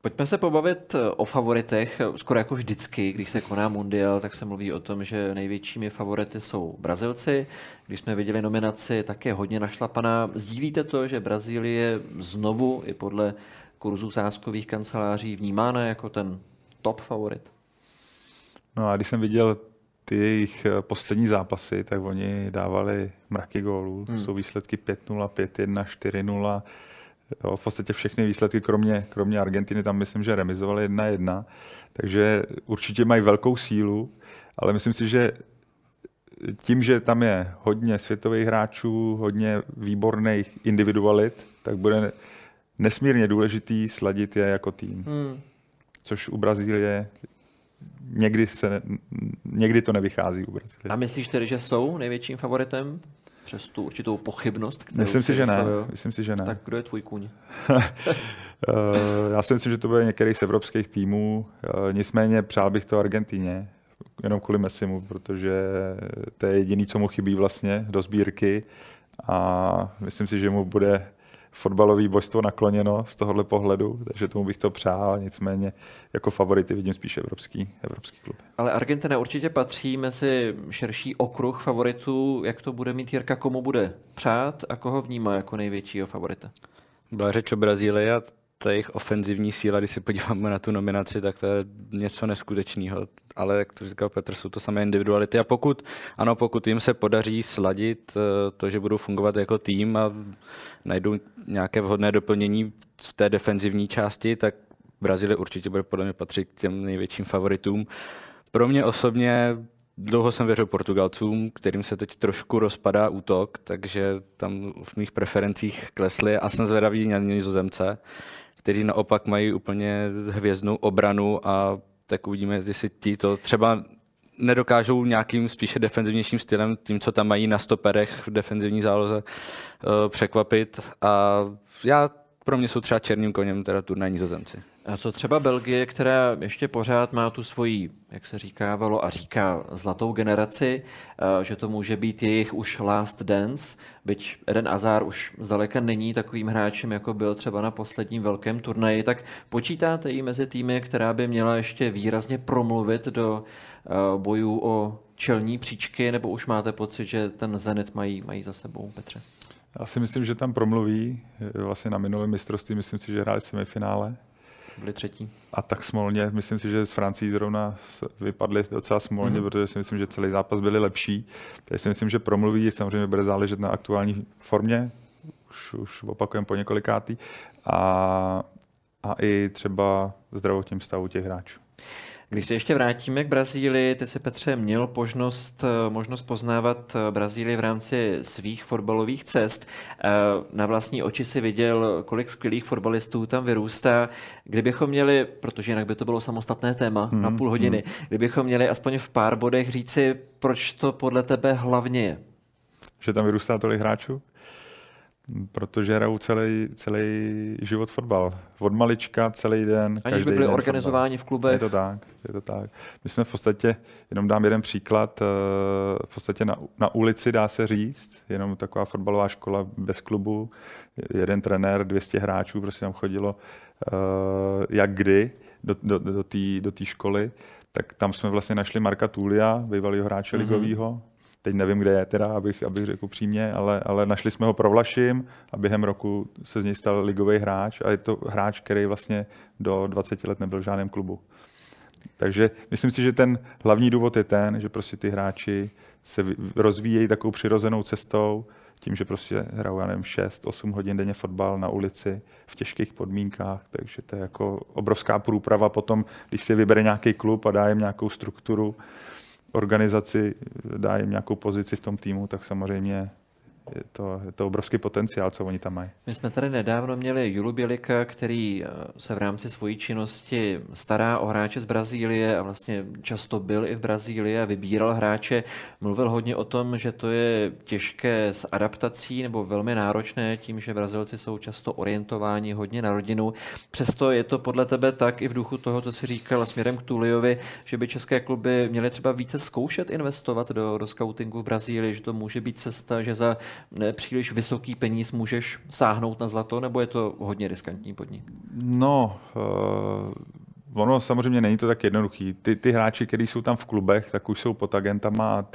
Pojďme se pobavit o favoritech. Skoro jako vždycky, když se koná mundial, tak se mluví o tom, že největšími favority jsou Brazilci. Když jsme viděli nominaci, tak je hodně našlapaná. Sdílíte to, že Brazílie znovu i podle kurzů sázkových kanceláří vnímána jako ten top favorit? No a když jsem viděl ty jejich poslední zápasy, tak oni dávali mraky gólů. To jsou výsledky 5-0, 5-1, 4-0. Jo, v podstatě všechny výsledky, kromě Argentiny, tam myslím, že remizovali 1-1. Takže určitě mají velkou sílu, ale myslím si, že tím, že tam je hodně světových hráčů, hodně výborných individualit, tak bude nesmírně důležitý sladit je jako tým. Což u Brazílie někdy to nevychází u Brazílie. A myslíš tedy, že jsou největším favoritem? Přes tu určitou pochybnost, kterou Myslím si, že ne. Tak kdo je tvůj kůň? Já si myslím, že to bude některý z evropských týmů. Nicméně přál bych to Argentině, jenom kvůli Messimu, protože to je jediný, co mu chybí vlastně do sbírky. A myslím si, že mu bude fotbalové božstvo nakloněno z tohohle pohledu, takže tomu bych to přál, nicméně jako favority vidím spíš evropský klub. Ale Argentina určitě patří mezi širší okruh favoritů. Jak to bude mít Jirka, komu bude přát a koho vnímá jako největšího favorita? Byla řeč o Brazílii a ta jejich ofenzivní síla, když se podíváme na tu nominaci, tak to je něco neskutečného. Ale jak to říkal Petr, jsou to samé individuality a pokud jim se podaří sladit to, že budou fungovat jako tým a najdou nějaké vhodné doplnění v té defenzivní části, tak Brazílie určitě bude podle mě patřit k těm největším favoritům. Pro mě osobně dlouho jsem věřil Portugalcům, kterým se teď trošku rozpadá útok, takže tam v mých preferencích klesly a jsem zvědavý na Nizozemce, kteří naopak mají úplně hvězdnou obranu a tak uvidíme, jestli ti to třeba nedokážou nějakým spíše defenzivnějším stylem, tím, co tam mají na stoperech v defenzivní záloze, překvapit. A pro mě jsou třeba černým koněm teda turnaj Nizozemci. A co třeba Belgie, která ještě pořád má tu svoji, jak se říkávalo a říká, zlatou generaci, že to může být jejich už last dance, byť Eden Hazard už zdaleka není takovým hráčem, jako byl třeba na posledním velkém turnaji, tak počítáte ji mezi týmy, která by měla ještě výrazně promluvit do bojů o čelní příčky, nebo už máte pocit, že ten Zenit mají za sebou, Petře? Já si myslím, že tam promluví. Vlastně na minulém mistrovství myslím si, že hráli semifinále. Byli třetí. A tak smolně, myslím si, že s Francií zrovna vypadli docela smolně, protože si myslím, že celý zápas byli lepší. Takže si myslím, že promluví, samozřejmě bude záležet na aktuální formě, už opakujeme po několikátý, a i třeba zdravotním stavu těch hráčů. Když se ještě vrátíme k Brazílii, ty jsi, Petře, měl možnost poznávat Brazílii v rámci svých fotbalových cest. Na vlastní oči si viděl, kolik skvělých fotbalistů tam vyrůstá. Kdybychom měli, protože jinak by to bylo samostatné téma na půl hodiny, kdybychom měli aspoň v pár bodech říci, proč to podle tebe hlavně je? Že tam vyrůstá tolik hráčů? Protože hrajou celý život fotbal. Od malička, celý den, každý den. Aniž by byli organizováni v klubech. Je to tak. My jsme v podstatě, jenom dám jeden příklad, v podstatě na ulici, dá se říct, jenom taková fotbalová škola bez klubu, jeden trenér, 200 hráčů, prostě tam chodilo jak kdy do té školy. Tak tam jsme vlastně našli Marka Tulia, bývalýho hráče ligovýho. Teď nevím, kde je teda, abych řekl přímě, ale našli jsme ho pro Vlašim a během roku se z něj stal ligový hráč a je to hráč, který vlastně do 20 let nebyl v žádném klubu. Takže myslím si, že ten hlavní důvod je ten, že prostě ty hráči se rozvíjejí takovou přirozenou cestou, tím, že prostě hrajou, já nevím, 6-8 hodin denně fotbal na ulici v těžkých podmínkách, takže to je jako obrovská průprava potom, když si vybere nějaký klub a dá jim nějakou strukturu, organizaci, dá jim nějakou pozici v tom týmu, tak samozřejmě je to obrovský potenciál, co oni tam mají. My jsme tady nedávno měli Julu Bělika, který se v rámci svojí činnosti stará o hráče z Brazílie a vlastně často byl i v Brazílii a vybíral hráče. Mluvil hodně o tom, že to je těžké s adaptací nebo velmi náročné tím, že Brazilci jsou často orientováni hodně na rodinu. Přesto je to podle tebe tak i v duchu toho, co jsi říkal směrem k Tuliovi, že by české kluby měly třeba více zkoušet investovat do skautingu v Brazílii, že to může být cesta, že za příliš vysoký peníz můžeš sáhnout na zlato, nebo je to hodně riskantní podnik? No, ono samozřejmě není to tak jednoduchý. Ty hráči, kteří jsou tam v klubech, tak už jsou pod agentama a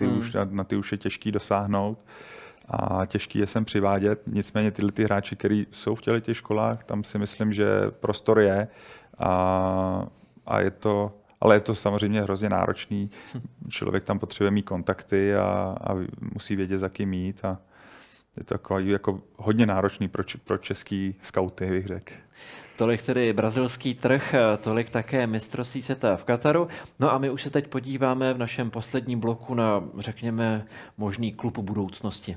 na ty už je těžký dosáhnout a těžký je sem přivádět. Nicméně ty hráči, kteří jsou v těch školách, tam si myslím, že prostor je a je to... Ale je to samozřejmě hrozně náročný. Člověk tam potřebuje mít kontakty a musí vědět, za kým jít. A je to jako hodně náročný pro český skauty, bych řekl. Tolik tedy brazilský trh, tolik také mistrovství světa v Kataru. No a my už se teď podíváme v našem posledním bloku na, řekněme, možný klub budoucnosti.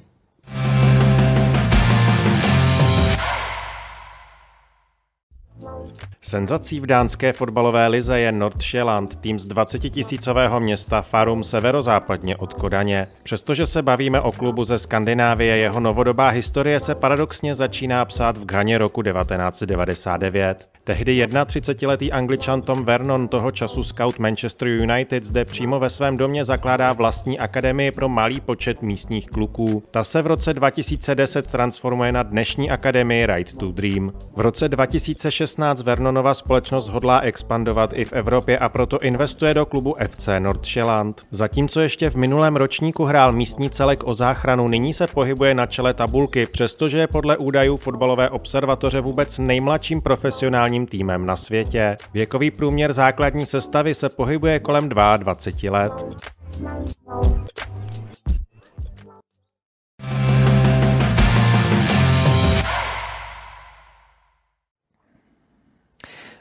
Senzací v dánské fotbalové lize je Nordsjaelland, tým z 20-tisícového města Farum severozápadně od Kodaně. Přestože se bavíme o klubu ze Skandinávie, jeho novodobá historie se paradoxně začíná psát v Ghaně roku 1999. Tehdy 31-letý Angličan Tom Vernon, toho času scout Manchester United, zde přímo ve svém domě zakládá vlastní akademii pro malý počet místních kluků. Ta se v roce 2010 transformuje na dnešní akademii Right to Dream. V roce 2016 Vernonova společnost hodlá expandovat i v Evropě a proto investuje do klubu FC Nordsjaelland. Zatímco ještě v minulém ročníku hrál místní celek o záchranu, nyní se pohybuje na čele tabulky, přestože je podle údajů fotbalové observatoře vůbec nejmladším profesionálním týmem na světě. Věkový průměr základní sestavy se pohybuje kolem 22 let.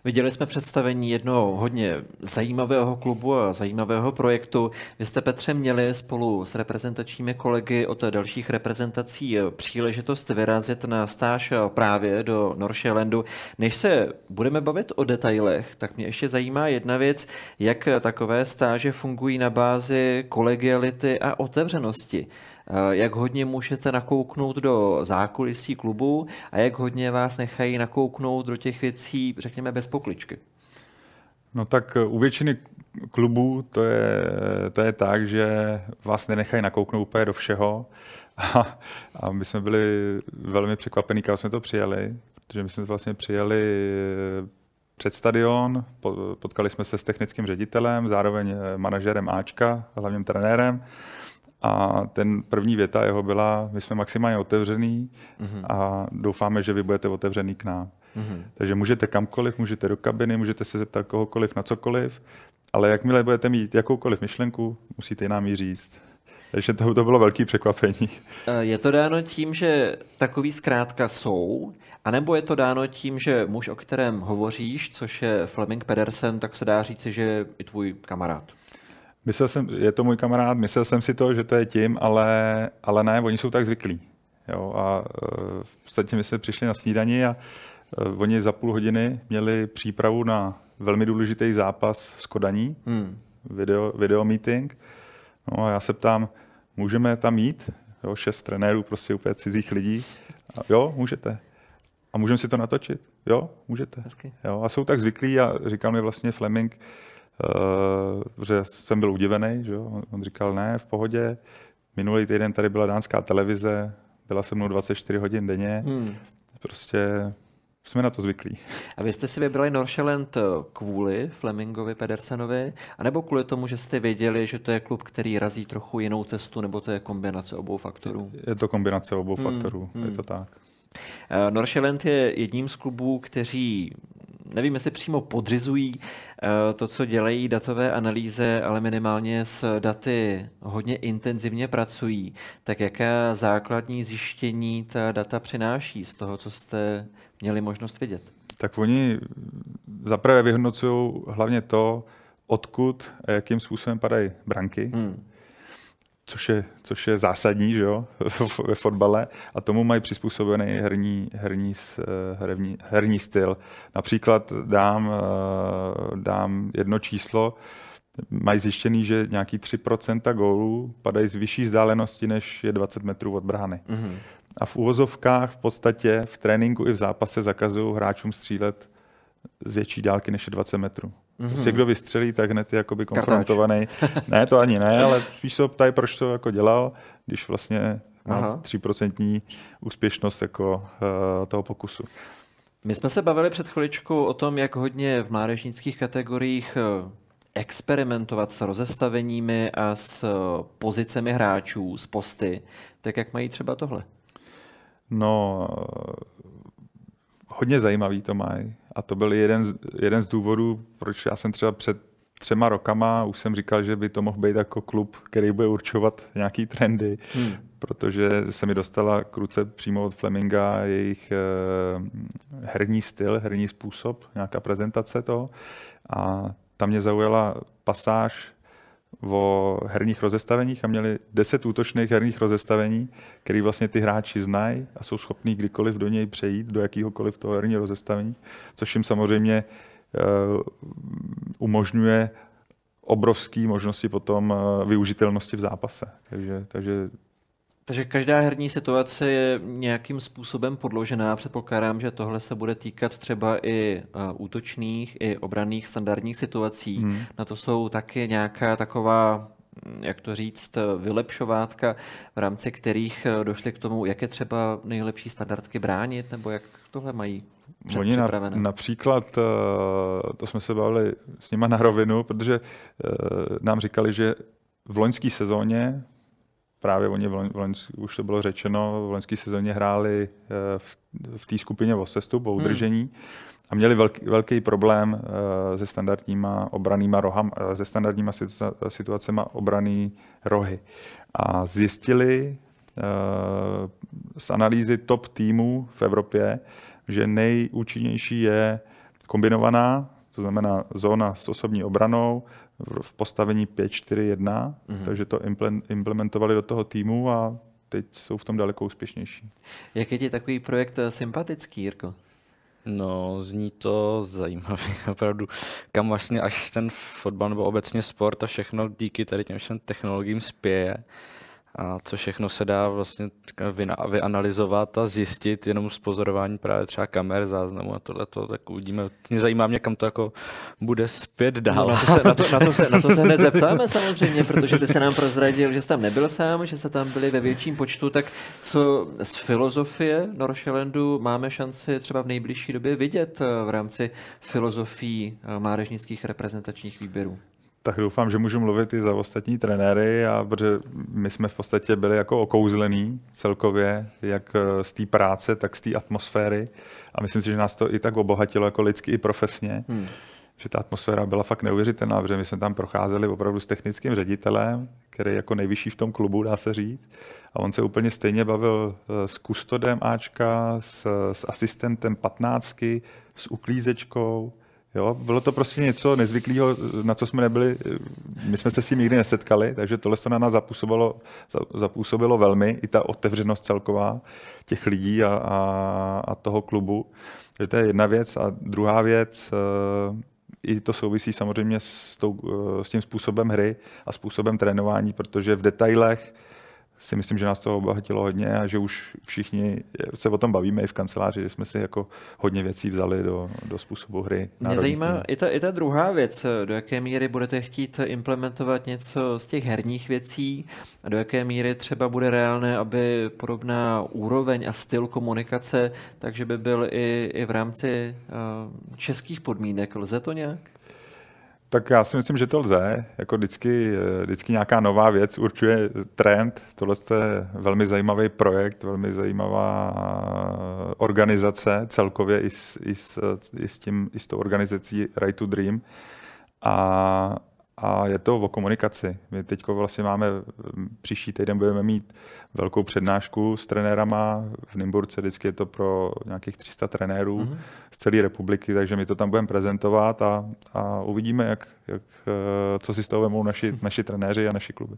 Viděli jsme představení jednoho hodně zajímavého klubu a zajímavého projektu. Vy jste, Petře, měli spolu s reprezentačními kolegy od dalších reprezentací příležitost vyrazit na stáž právě do Nordsjaellandu. Než se budeme bavit o detailech, tak mě ještě zajímá jedna věc, jak takové stáže fungují na bázi kolegiality a otevřenosti. Jak hodně můžete nakouknout do zákulisí klubu a jak hodně vás nechají nakouknout do těch věcí, řekněme, bez pokličky? No tak u většiny klubů to je tak, že vás nenechají nakouknout úplně do všeho. A my jsme byli velmi překvapení, když jsme to přijeli, protože my jsme to vlastně přijeli před stadion, potkali jsme se s technickým ředitelem, zároveň manažerem Ačka, hlavním trenérem. A ten první věta jeho byla, my jsme maximálně otevřený a doufáme, že vy budete otevřený k nám. Takže můžete kamkoliv, můžete do kabiny, můžete se zeptat kohokoliv na cokoliv, ale jakmile budete mít jakoukoliv myšlenku, musíte nám ji říct. Takže to bylo velké překvapení. Je to dáno tím, že takový zkrátka jsou, anebo je to dáno tím, že muž, o kterém hovoříš, což je Flemming Pedersen, tak se dá říci, že je i tvůj kamarád? Je to můj kamarád, myslel jsem si to, že to je tím, ale ne, oni jsou tak zvyklí. Jo, a v podstatě my jsme přišli na snídani a oni za půl hodiny měli přípravu na velmi důležitý zápas s Kodaní, video meeting. No a já se ptám, můžeme tam jít? Jo, 6 trenérů, prostě úplně cizích lidí. A jo, můžete. A můžeme si to natočit? Jo, můžete. Jo, a jsou tak zvyklí a říkal mi vlastně Flemming, že jsem byl udivený, že jo? On říkal, ne, v pohodě. Minulý týden tady byla dánská televize, byla se mnou 24 hodin denně. Prostě jsme na to zvyklí. A vy jste si vybrali Nordsjaelland kvůli Flemmingovi Pedersenovi, anebo kvůli tomu, že jste věděli, že to je klub, který razí trochu jinou cestu, nebo to je kombinace obou faktorů? Je to kombinace obou faktorů, je to tak. Nordsjaelland je jedním z klubů, kteří, nevím, jestli přímo podřizují to, co dělají datové analýze, ale minimálně s daty hodně intenzivně pracují. Tak jaká základní zjištění ta data přináší z toho, co jste měli možnost vidět? Tak oni zaprvé vyhodnocují hlavně to, odkud a jakým způsobem padají branky, což je zásadní, že jo, ve fotbale, a tomu mají přizpůsobený herní styl. Například dám jedno číslo, mají zjištěný, že nějaký 3% gólů padají z vyšší vzdálenosti, než je 20 metrů od brány. A v uvozovkách v podstatě v tréninku i v zápase zakazují hráčům střílet z větší dálky, než je 20 metrů. Prostě kdo vystřelí, tak hned je jakoby konfrontovaný. Ne, to ani ne, ale spíš se ptají, proč to jako dělal, když vlastně má 3% úspěšnost jako toho pokusu. My jsme se bavili před chviličkou o tom, jak hodně v mládežnických kategoriích experimentovat s rozestaveními a s pozicemi hráčů, s posty. Tak jak mají třeba tohle? No, hodně zajímavý to mají. A to byl jeden z důvodů, proč já jsem třeba před 3 roky už jsem říkal, že by to mohl být jako klub, který bude určovat nějaký trendy, protože se mi dostala k ruce přímo od Flemminga jejich herní styl, herní způsob, nějaká prezentace toho. A tam mě zaujala pasáž o herních rozestaveních a měli 10 útočných herních rozestavení, který vlastně ty hráči znají a jsou schopní kdykoliv do něj přejít, do jakýhokoliv toho herního rozestavení, což jim samozřejmě umožňuje obrovské možnosti potom využitelnosti v zápase. Takže každá herní situace je nějakým způsobem podložená. Předpokládám, že tohle se bude týkat třeba i útočných, i obranných standardních situací. Na to jsou taky nějaká taková, jak to říct, vylepšovátka, v rámci kterých došli k tomu, jak je třeba nejlepší standardky bránit, nebo jak tohle mají předpřipravené. Oni například, to jsme se bavili s nima na rovinu, protože nám říkali, že v loňské sezóně právě oni už to bylo řečeno, v loňské sezóně hráli v té skupině o sestup, o udržení a měli velký problém se standardníma obranýma rohama, se standardníma situacema obraný rohy. A zjistili z analýzy top týmů v Evropě, že nejúčinnější je kombinovaná, to znamená zóna s osobní obranou, v postavení 5-4-1, takže to implementovali do toho týmu a teď jsou v tom daleko úspěšnější. Jak je ti takový projekt sympatický, Jirko? No, zní to zajímavě, opravdu. Kam vlastně až ten fotbal nebo obecně sport a všechno díky tady těm všem technologiím spěje a co všechno se dá vlastně vyanalizovat a zjistit jenom z pozorování právě třeba kamer, záznamu a tohleto, tak uvidíme. Mě zajímá mě, kam to jako bude zpět dál. No, na to se hned zeptáme samozřejmě, protože jste se nám prozradil, že jste tam nebyl sám, že jste tam byli ve větším počtu, tak co z filozofie Nordsjaellandu máme šanci třeba v nejbližší době vidět v rámci filozofií mládežnických reprezentačních výběrů? Tak doufám, že můžu mluvit i za ostatní trenéry, a protože my jsme v podstatě byli jako okouzlení celkově, jak z té práce, tak z té atmosféry. A myslím si, že nás to i tak obohatilo jako lidsky i profesně, že ta atmosféra byla fakt neuvěřitelná, protože my jsme tam procházeli opravdu s technickým ředitelem, který je jako nejvyšší v tom klubu, dá se říct. A on se úplně stejně bavil s kustodem Ačka, s asistentem 15, s uklízečkou. Jo, bylo to prostě něco nezvyklého, na co jsme nebyli, my jsme se s tím nikdy nesetkali, takže tohle to na nás zapůsobilo velmi, i ta otevřenost celková těch lidí a toho klubu. Takže to je jedna věc. A druhá věc, i to souvisí samozřejmě s tím způsobem hry a způsobem trénování, protože v detailech si myslím, že nás to obohatilo hodně a že už všichni se o tom bavíme i v kanceláři, že jsme si jako hodně věcí vzali do způsobu hry. Mě zajímá i ta druhá věc, do jaké míry budete chtít implementovat něco z těch herních věcí a do jaké míry třeba bude reálné, aby podobná úroveň a styl komunikace, takže by byl i v rámci českých podmínek. Lze to nějak? Tak já si myslím, že to lze. Jako vždycky nějaká nová věc určuje trend. Tohle je velmi zajímavý projekt, velmi zajímavá organizace celkově i s tou organizací Right to Dream. A je to o komunikaci. My teď vlastně příští týden budeme mít velkou přednášku s trenérama v Nymburce, vždycky je to pro nějakých 300 trenérů z celé republiky, takže my to tam budeme prezentovat a uvidíme, jak co si z toho vemou naši trenéři a naši kluby.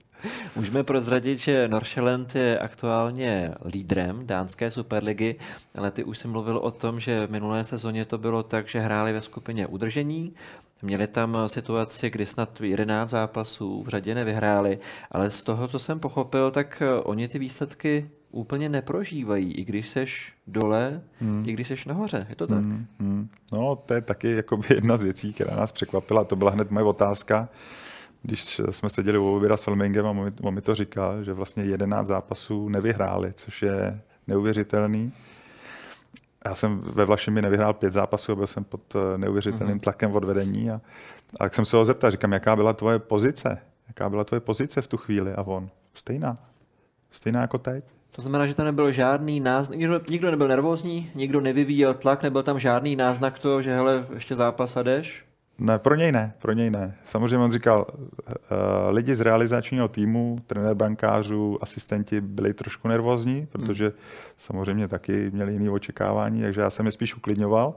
Můžeme prozradit, že Nordsjaelland je aktuálně lídrem dánské superligy, ale ty už jsi mluvil o tom, že v minulé sezóně to bylo tak, že hráli ve skupině udržení. Měli tam situaci, kdy snad 11 zápasů v řadě nevyhráli, ale z toho, co jsem pochopil, tak oni ty výsledky úplně neprožívají, i když seš dole, i když seš nahoře. Je to tak? No, to je taky jedna z věcí, která nás překvapila. To byla hned moje otázka, když jsme seděli u oběda s Filmingem a on mi to říkal, že vlastně 11 zápasů nevyhráli, což je neuvěřitelný. Já jsem ve Vlašimi nevyhrál 5 zápasů a byl jsem pod neuvěřitelným tlakem od vedení. A jak jsem se ho zeptal, říkám, jaká byla tvoje pozice v tu chvíli? A on, stejná jako teď. To znamená, že tam nebyl žádný náznak, nikdo nebyl nervózní, nikdo nevyvíjel tlak, nebyl tam žádný náznak toho, že hele, ještě zápas a jdeš? Ne, pro něj ne. Samozřejmě on říkal, lidi z realizačního týmu, trenér brankářů, asistenti byli trošku nervózní, protože samozřejmě taky měli jiné očekávání, takže já jsem je spíš uklidňoval.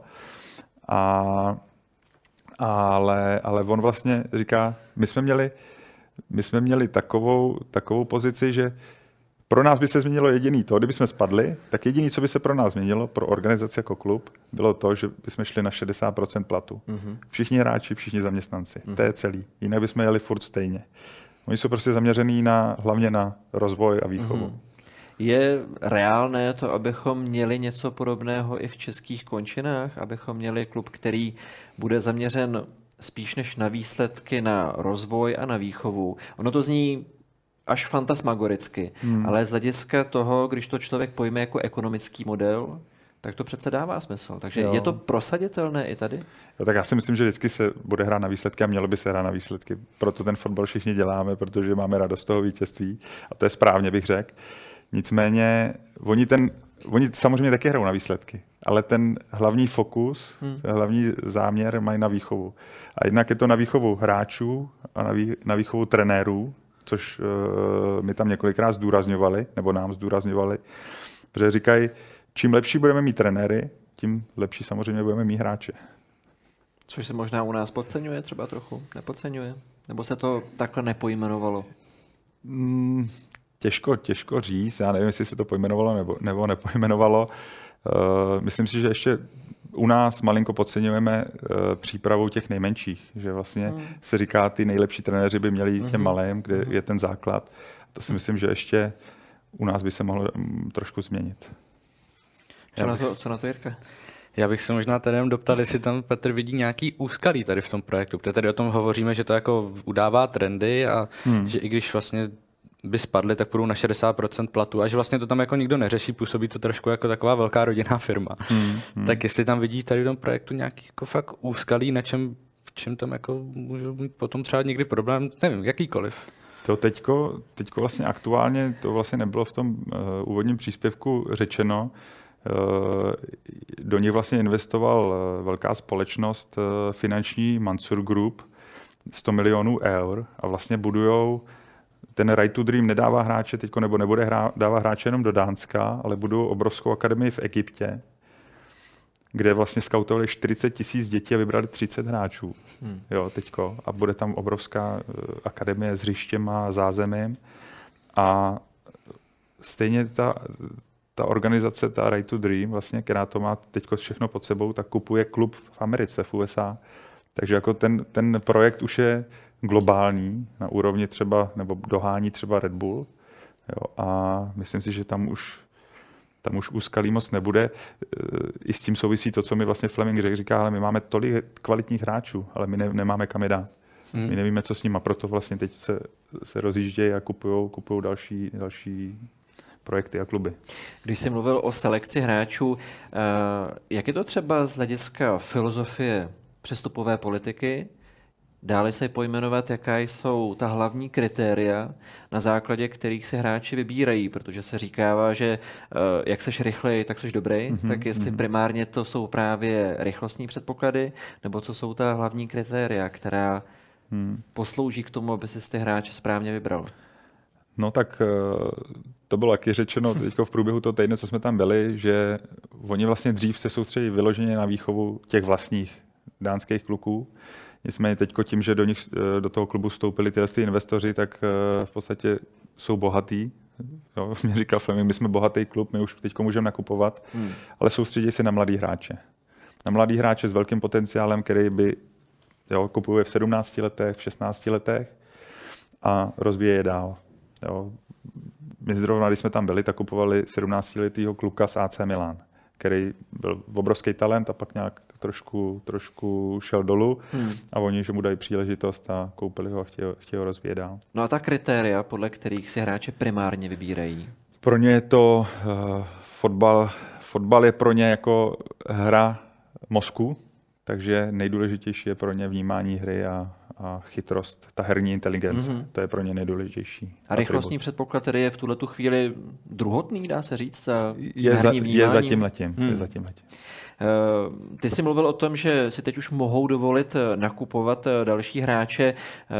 Ale on vlastně říká, my jsme měli takovou pozici, že pro nás by se změnilo jediný to, kdyby jsme spadli, tak jediný, co by se pro nás změnilo, pro organizaci jako klub, bylo to, že bychom šli na 60% platu. Všichni hráči, všichni zaměstnanci. To je celý. Jinak bychom jeli furt stejně. Oni jsou prostě zaměřený hlavně na rozvoj a výchovu. Je reálné to, abychom měli něco podobného i v českých končinách, abychom měli klub, který bude zaměřen spíš než na výsledky, na rozvoj a na výchovu. Ono to zní až fantasmagoricky, ale z hlediska toho, když to člověk pojme jako ekonomický model, tak to přece dává smysl. Takže jo. Je to prosaditelné i tady? Jo, tak já si myslím, že vždycky se bude hrát na výsledky a mělo by se hrát na výsledky. Proto ten fotbal všichni děláme, protože máme radost toho vítězství a to je správně, bych řekl. Nicméně oni samozřejmě taky hrajou na výsledky, ale ten hlavní fokus, hlavní záměr mají na výchovu. A jednak je to na výchovu hráčů a na výchovu trenérů, což my tam několikrát zdůrazňovali, nebo nám zdůrazňovali, protože říkají, čím lepší budeme mít trenéry, tím lepší samozřejmě budeme mít hráče. Což se možná u nás podceňuje třeba trochu, nepodceňuje? Nebo se to takhle nepojmenovalo? Těžko říct, já nevím, jestli se to pojmenovalo nebo nepojmenovalo. Myslím si, že ještě u nás malinko podceňujeme přípravou těch nejmenších, že vlastně se říká, ty nejlepší trenéři by měli jít těm malým, kde je ten základ. To si myslím, že ještě u nás by se mohlo trošku změnit. Co na to, Jirka? Já bych se možná tady doptal, jestli tam Petr vidí nějaký úskalí tady v tom projektu, protože tady o tom hovoříme, že to jako udává trendy a že i když vlastně by spadly, tak půjdou na 60% platu. Až vlastně to tam jako nikdo neřeší, působí to trošku jako taková velká rodinná firma. Tak jestli tam vidí tady v tom projektu nějaký jako fakt úskalí, na čem čím tam jako můžu mít potom třeba někdy problém, nevím, jakýkoliv. To teďko vlastně aktuálně, to vlastně nebylo v tom úvodním příspěvku řečeno, do něj vlastně investoval velká společnost finanční Mansur Group 100 milionů eur a vlastně budujou, ten Right to Dream nedává hráče teďko, nebo dává hráče jenom do Dánska, ale budou obrovskou akademii v Egyptě, kde vlastně skautovali 40 000 dětí a vybrali 30 hráčů. Jo, teďko. A bude tam obrovská akademie s hřištěm a zázemím. A stejně ta organizace, ta Right to Dream, vlastně, která to má teďko všechno pod sebou, tak kupuje klub v Americe, v USA. Takže jako ten projekt už je globální, na úrovni třeba, nebo dohání třeba Red Bull. Jo, a myslím si, že tam už úskalí moc nebude. I s tím souvisí to, co mi vlastně Fleming říká, ale my máme tolik kvalitních hráčů, ale my nemáme kam je dát. My nevíme, co s nimi, a proto vlastně teď se rozjíždějí a kupují další projekty a kluby. Když jsi mluvil o selekci hráčů, jak je to třeba z hlediska filozofie přestupové politiky? Dále se pojmenovat, jaká jsou ta hlavní kritéria, na základě kterých se hráči vybírají, protože se říkává, že jak seš rychlej, tak seš dobrý, tak jestli primárně to jsou právě rychlostní předpoklady, nebo co jsou ta hlavní kritéria, která poslouží k tomu, aby si ty hráče správně vybral. No tak to bylo taky řečeno teďko v průběhu toho týdne, co jsme tam byli, že oni vlastně dřív se soustředí vyloženě na výchovu těch vlastních dánských kluků. Nicméně teď tím, že do toho klubu vstoupili tyhle investoři, tak v podstatě jsou bohatí. Jo, mě říkal Fleming, my jsme bohatý klub, my už teď můžeme nakupovat, ale soustředí se na mladý hráče. Na mladý hráče s velkým potenciálem, který by kupuje v 17 letech, v 16 letech a rozvíje je dál. Jo. My zrovna, když jsme tam byli, tak kupovali 17-letýho kluka z AC Milan, který byl obrovský talent a pak nějak trošku šel dolů a oni, že mu dají příležitost a koupili ho a chtějí ho rozvíjet dál. No a ta kritéria, podle kterých si hráče primárně vybírají? Pro ně je to fotbal. Fotbal je pro ně jako hra mozku, takže nejdůležitější je pro ně vnímání hry a chytrost, ta herní inteligence, to je pro ně nejdůležitější. A rychlostní předpoklad, který je v tuhletu chvíli druhotný, dá se říct, je herní vnímání? Je zatím letím. Ty jsi mluvil o tom, že si teď už mohou dovolit nakupovat další hráče.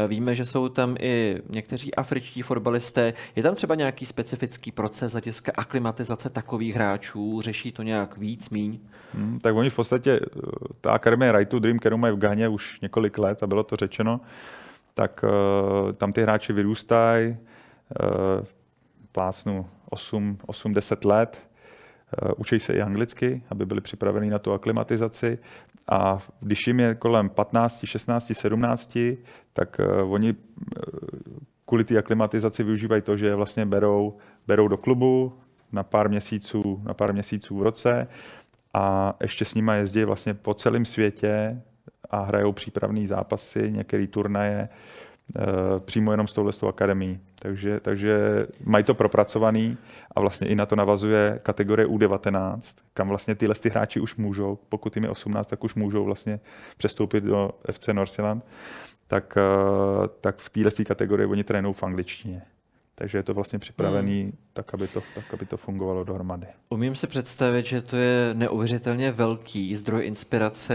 Víme, že jsou tam i někteří afričtí fotbalisté. Je tam třeba nějaký specifický proces hlediska aklimatizace takových hráčů? Řeší to nějak víc, míň? Tak oni v podstatě, ta akademie Right to Dream, kterou mají v Ghaně už několik let a bylo to řečeno, tak tam ty hráči vyrůstají, plácnu 8-10 let. Učí se i anglicky, aby byli připraveni na tu aklimatizaci, a když jim je kolem 15, 16, 17, tak oni kvůli té aklimatizaci využívají to, že vlastně berou do klubu na pár měsíců v roce a ještě s nima jezdí vlastně po celém světě a hrajou přípravné zápasy, některé turnaje přímo jenom s touhletou akademií. Takže mají to propracovaný a vlastně i na to navazuje kategorie U19, kam vlastně tyhle hráči už můžou, pokud jim je 18, tak už můžou vlastně přestoupit do FC Nordsjaelland, tak v této kategorii oni trénují v angličtině. Takže je to vlastně připravený tak, aby to fungovalo dohromady. Umím si představit, že to je neuvěřitelně velký zdroj inspirace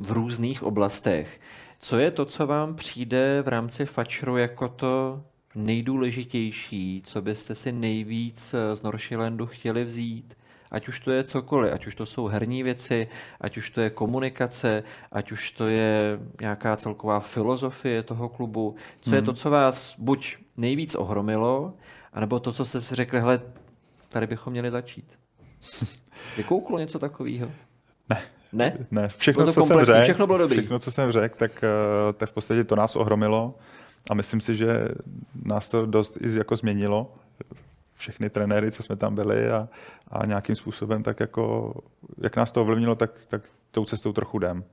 v různých oblastech. Co je to, co vám přijde v rámci FAČRu jako to nejdůležitější, co byste si nejvíc z Nordsjaellandu chtěli vzít? Ať už to je cokoliv, ať už to jsou herní věci, ať už to je komunikace, ať už to je nějaká celková filozofie toho klubu. Co je to, co vás buď nejvíc ohromilo, anebo to, co jste si řekli, hele, tady bychom měli začít? Vykouklo něco takového? Ne, všechno bylo dobrý. Všechno, co jsem řekl, tak v podstatě to nás ohromilo a myslím si, že nás to dost jako změnilo. Všechny trenéry, co jsme tam byli a nějakým způsobem, tak jako, jak nás to ovlivnilo, tak tou cestou trochu jdem.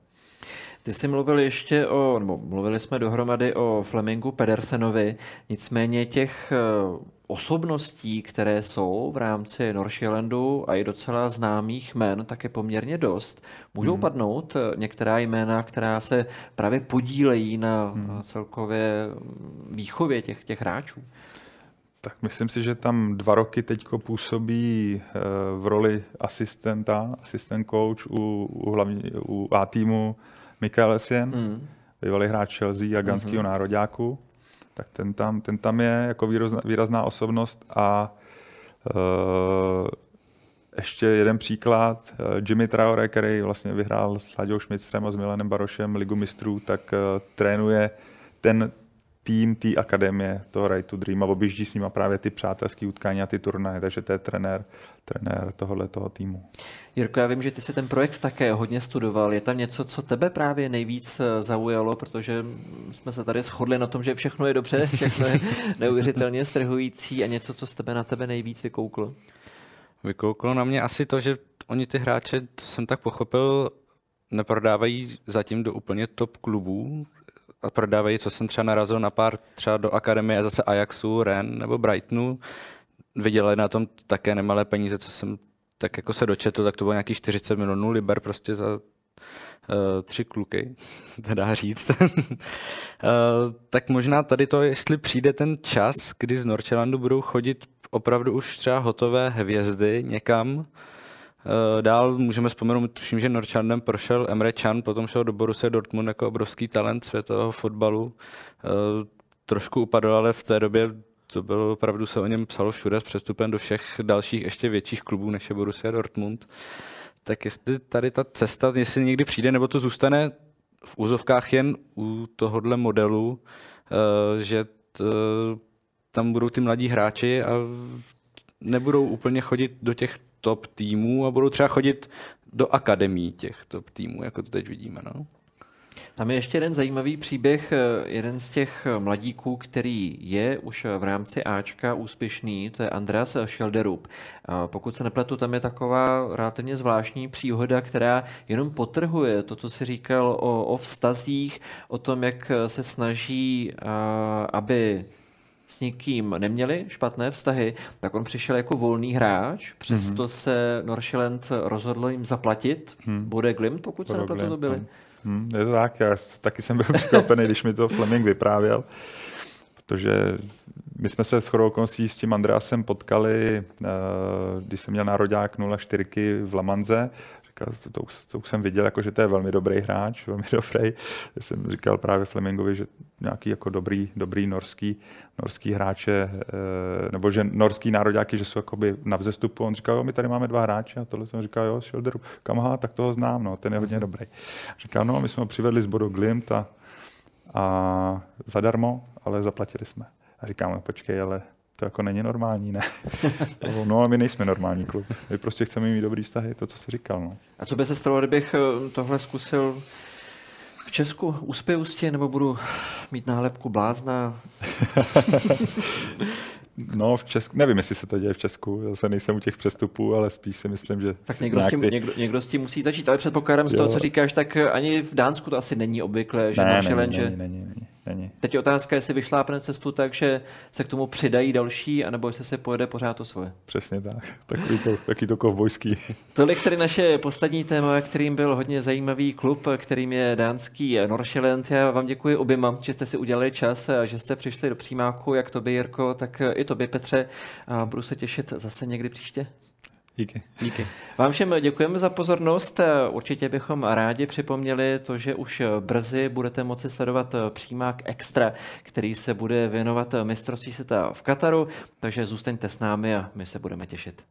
Ty jsi mluvil ještě o, nebo mluvili jsme dohromady o Flemingu Pedersenovi, nicméně těch osobností, které jsou v rámci Nordsjaellandu a i docela známých jmen, tak je poměrně dost. Můžou padnout některá jména, která se právě podílejí na celkově výchově těch hráčů? Tak myslím si, že tam 2 roky teďko působí v roli asistent coach u A-týmu Mikael Essien, bývalý hráč Chelsea a ganskýho nároďáku. Tak ten tam je jako výrazná osobnost a ještě jeden příklad. Jimmy Traoré, který vlastně vyhrál s Láďou Šmicrem a s Milanem Barošem Ligu mistrů, tak trénuje ten tým té akademie, toho Right to Dream, a objíždí s nima právě ty přátelské utkání a ty turnaje, takže to je trenér tohoto týmu. Jirko, já vím, že ty si ten projekt také hodně studoval. Je tam něco, co tebe právě nejvíc zaujalo, protože jsme se tady shodli na tom, že všechno je dobře, všechno je neuvěřitelně strhující, a něco, co z tebe na tebe nejvíc vykouklo? Vykouklo na mě asi to, že oni ty hráče, to jsem tak pochopil, neprodávají zatím do úplně top klubů, a prodávají, co jsem třeba narazil na pár, třeba do akademie zase Ajaxu, Rennes nebo Brightonu. Vydělali na tom také nemalé peníze, co jsem tak jako se dočetl, tak to bylo nějaký 40 milionů liber prostě za 3 kluky, to dá říct. Tak možná tady to, jestli přijde ten čas, kdy z Nordsjaellandu budou chodit opravdu už třeba hotové hvězdy někam. Dál můžeme vzpomenout, tuším, že Nordsjaellandem prošel Emre Can, potom šel do Borussia Dortmund jako obrovský talent světového fotbalu. Trošku upadl, ale v té době to bylo opravdu, se o něm psalo všude, s přestupem do všech dalších ještě větších klubů, než je Borussia Dortmund. Tak jestli tady ta cesta, jestli někdy přijde, nebo to zůstane v úzovkách jen u tohohle modelu, že tam budou ty mladí hráči a nebudou úplně chodit do těch top týmů a budou třeba chodit do akademií těch top týmů, jako to teď vidíme. No? Tam je ještě jeden zajímavý příběh, jeden z těch mladíků, který je už v rámci Ačka úspěšný, to je Andreas Schjelderup. Pokud se nepletu, tam je taková relativně zvláštní příhoda, která jenom potrhuje to, co si říkal o vztazích, o tom, jak se snaží, aby s nikým neměli špatné vztahy, tak on přišel jako volný hráč, přesto se Nordsjaelland rozhodl jim zaplatit. Bude Glimt, pokud se nepletu, to byli. Je to tak, já taky jsem byl překvapený, když mi to Fleming vyprávěl, protože my jsme se shodou okolností s tím Andreasem potkali, když jsem měl nároďák 0,4 v La Manze. To už jsem viděl, jako, že to je velmi dobrý hráč, velmi dobrý. Já jsem říkal právě Flemingovi, že nějaký jako dobrý norský hráče, nebo že norský nároďáky, že jsou jakoby na vzestupu. On říkal, jo, my tady máme 2 hráče, a tohle jsem říkal, jo, Schjelderu, kamha, tak toho znám, no, ten je hodně dobrý. Říkal, no, my jsme ho přivedli z Bodo Glimt a zadarmo, ale zaplatili jsme. A říkám, no, počkej, ale to jako není normální, ne? No, ale my nejsme normální klub. My prostě chceme mít dobrý vztahy, to, co jsi říkal. No. A co by se stalo, kdybych tohle zkusil v Česku? Uspěju s tě, nebo budu mít nálepku blázna? No, v Česku, nevím, jestli se to děje v Česku, zase nejsem u těch přestupů, ale spíš si myslím, že... Tak někdo s tím musí začít, ale předpokládám z toho, co říkáš, tak ani v Dánsku to asi není obvyklé, že Nordsjaelland, že... Není. Teď je otázka, jestli vyšlápne cestu tak, že se k tomu přidají další, anebo jestli se pojede pořád to svoje. Přesně tak, takový to kovbojský. Tolik tedy naše poslední téma, kterým byl hodně zajímavý klub, kterým je dánský Nordsjaelland. Já vám děkuji oběma, že jste si udělali čas a že jste přišli do přímáku, jak tobě, Jirko, tak i tobě, Petře. A budu se těšit zase někdy příště. Díky. Vám všem děkujeme za pozornost. Určitě bychom rádi připomněli to, že už brzy budete moci sledovat přímák Extra, který se bude věnovat mistrovství světa v Kataru, takže zůstaňte s námi a my se budeme těšit.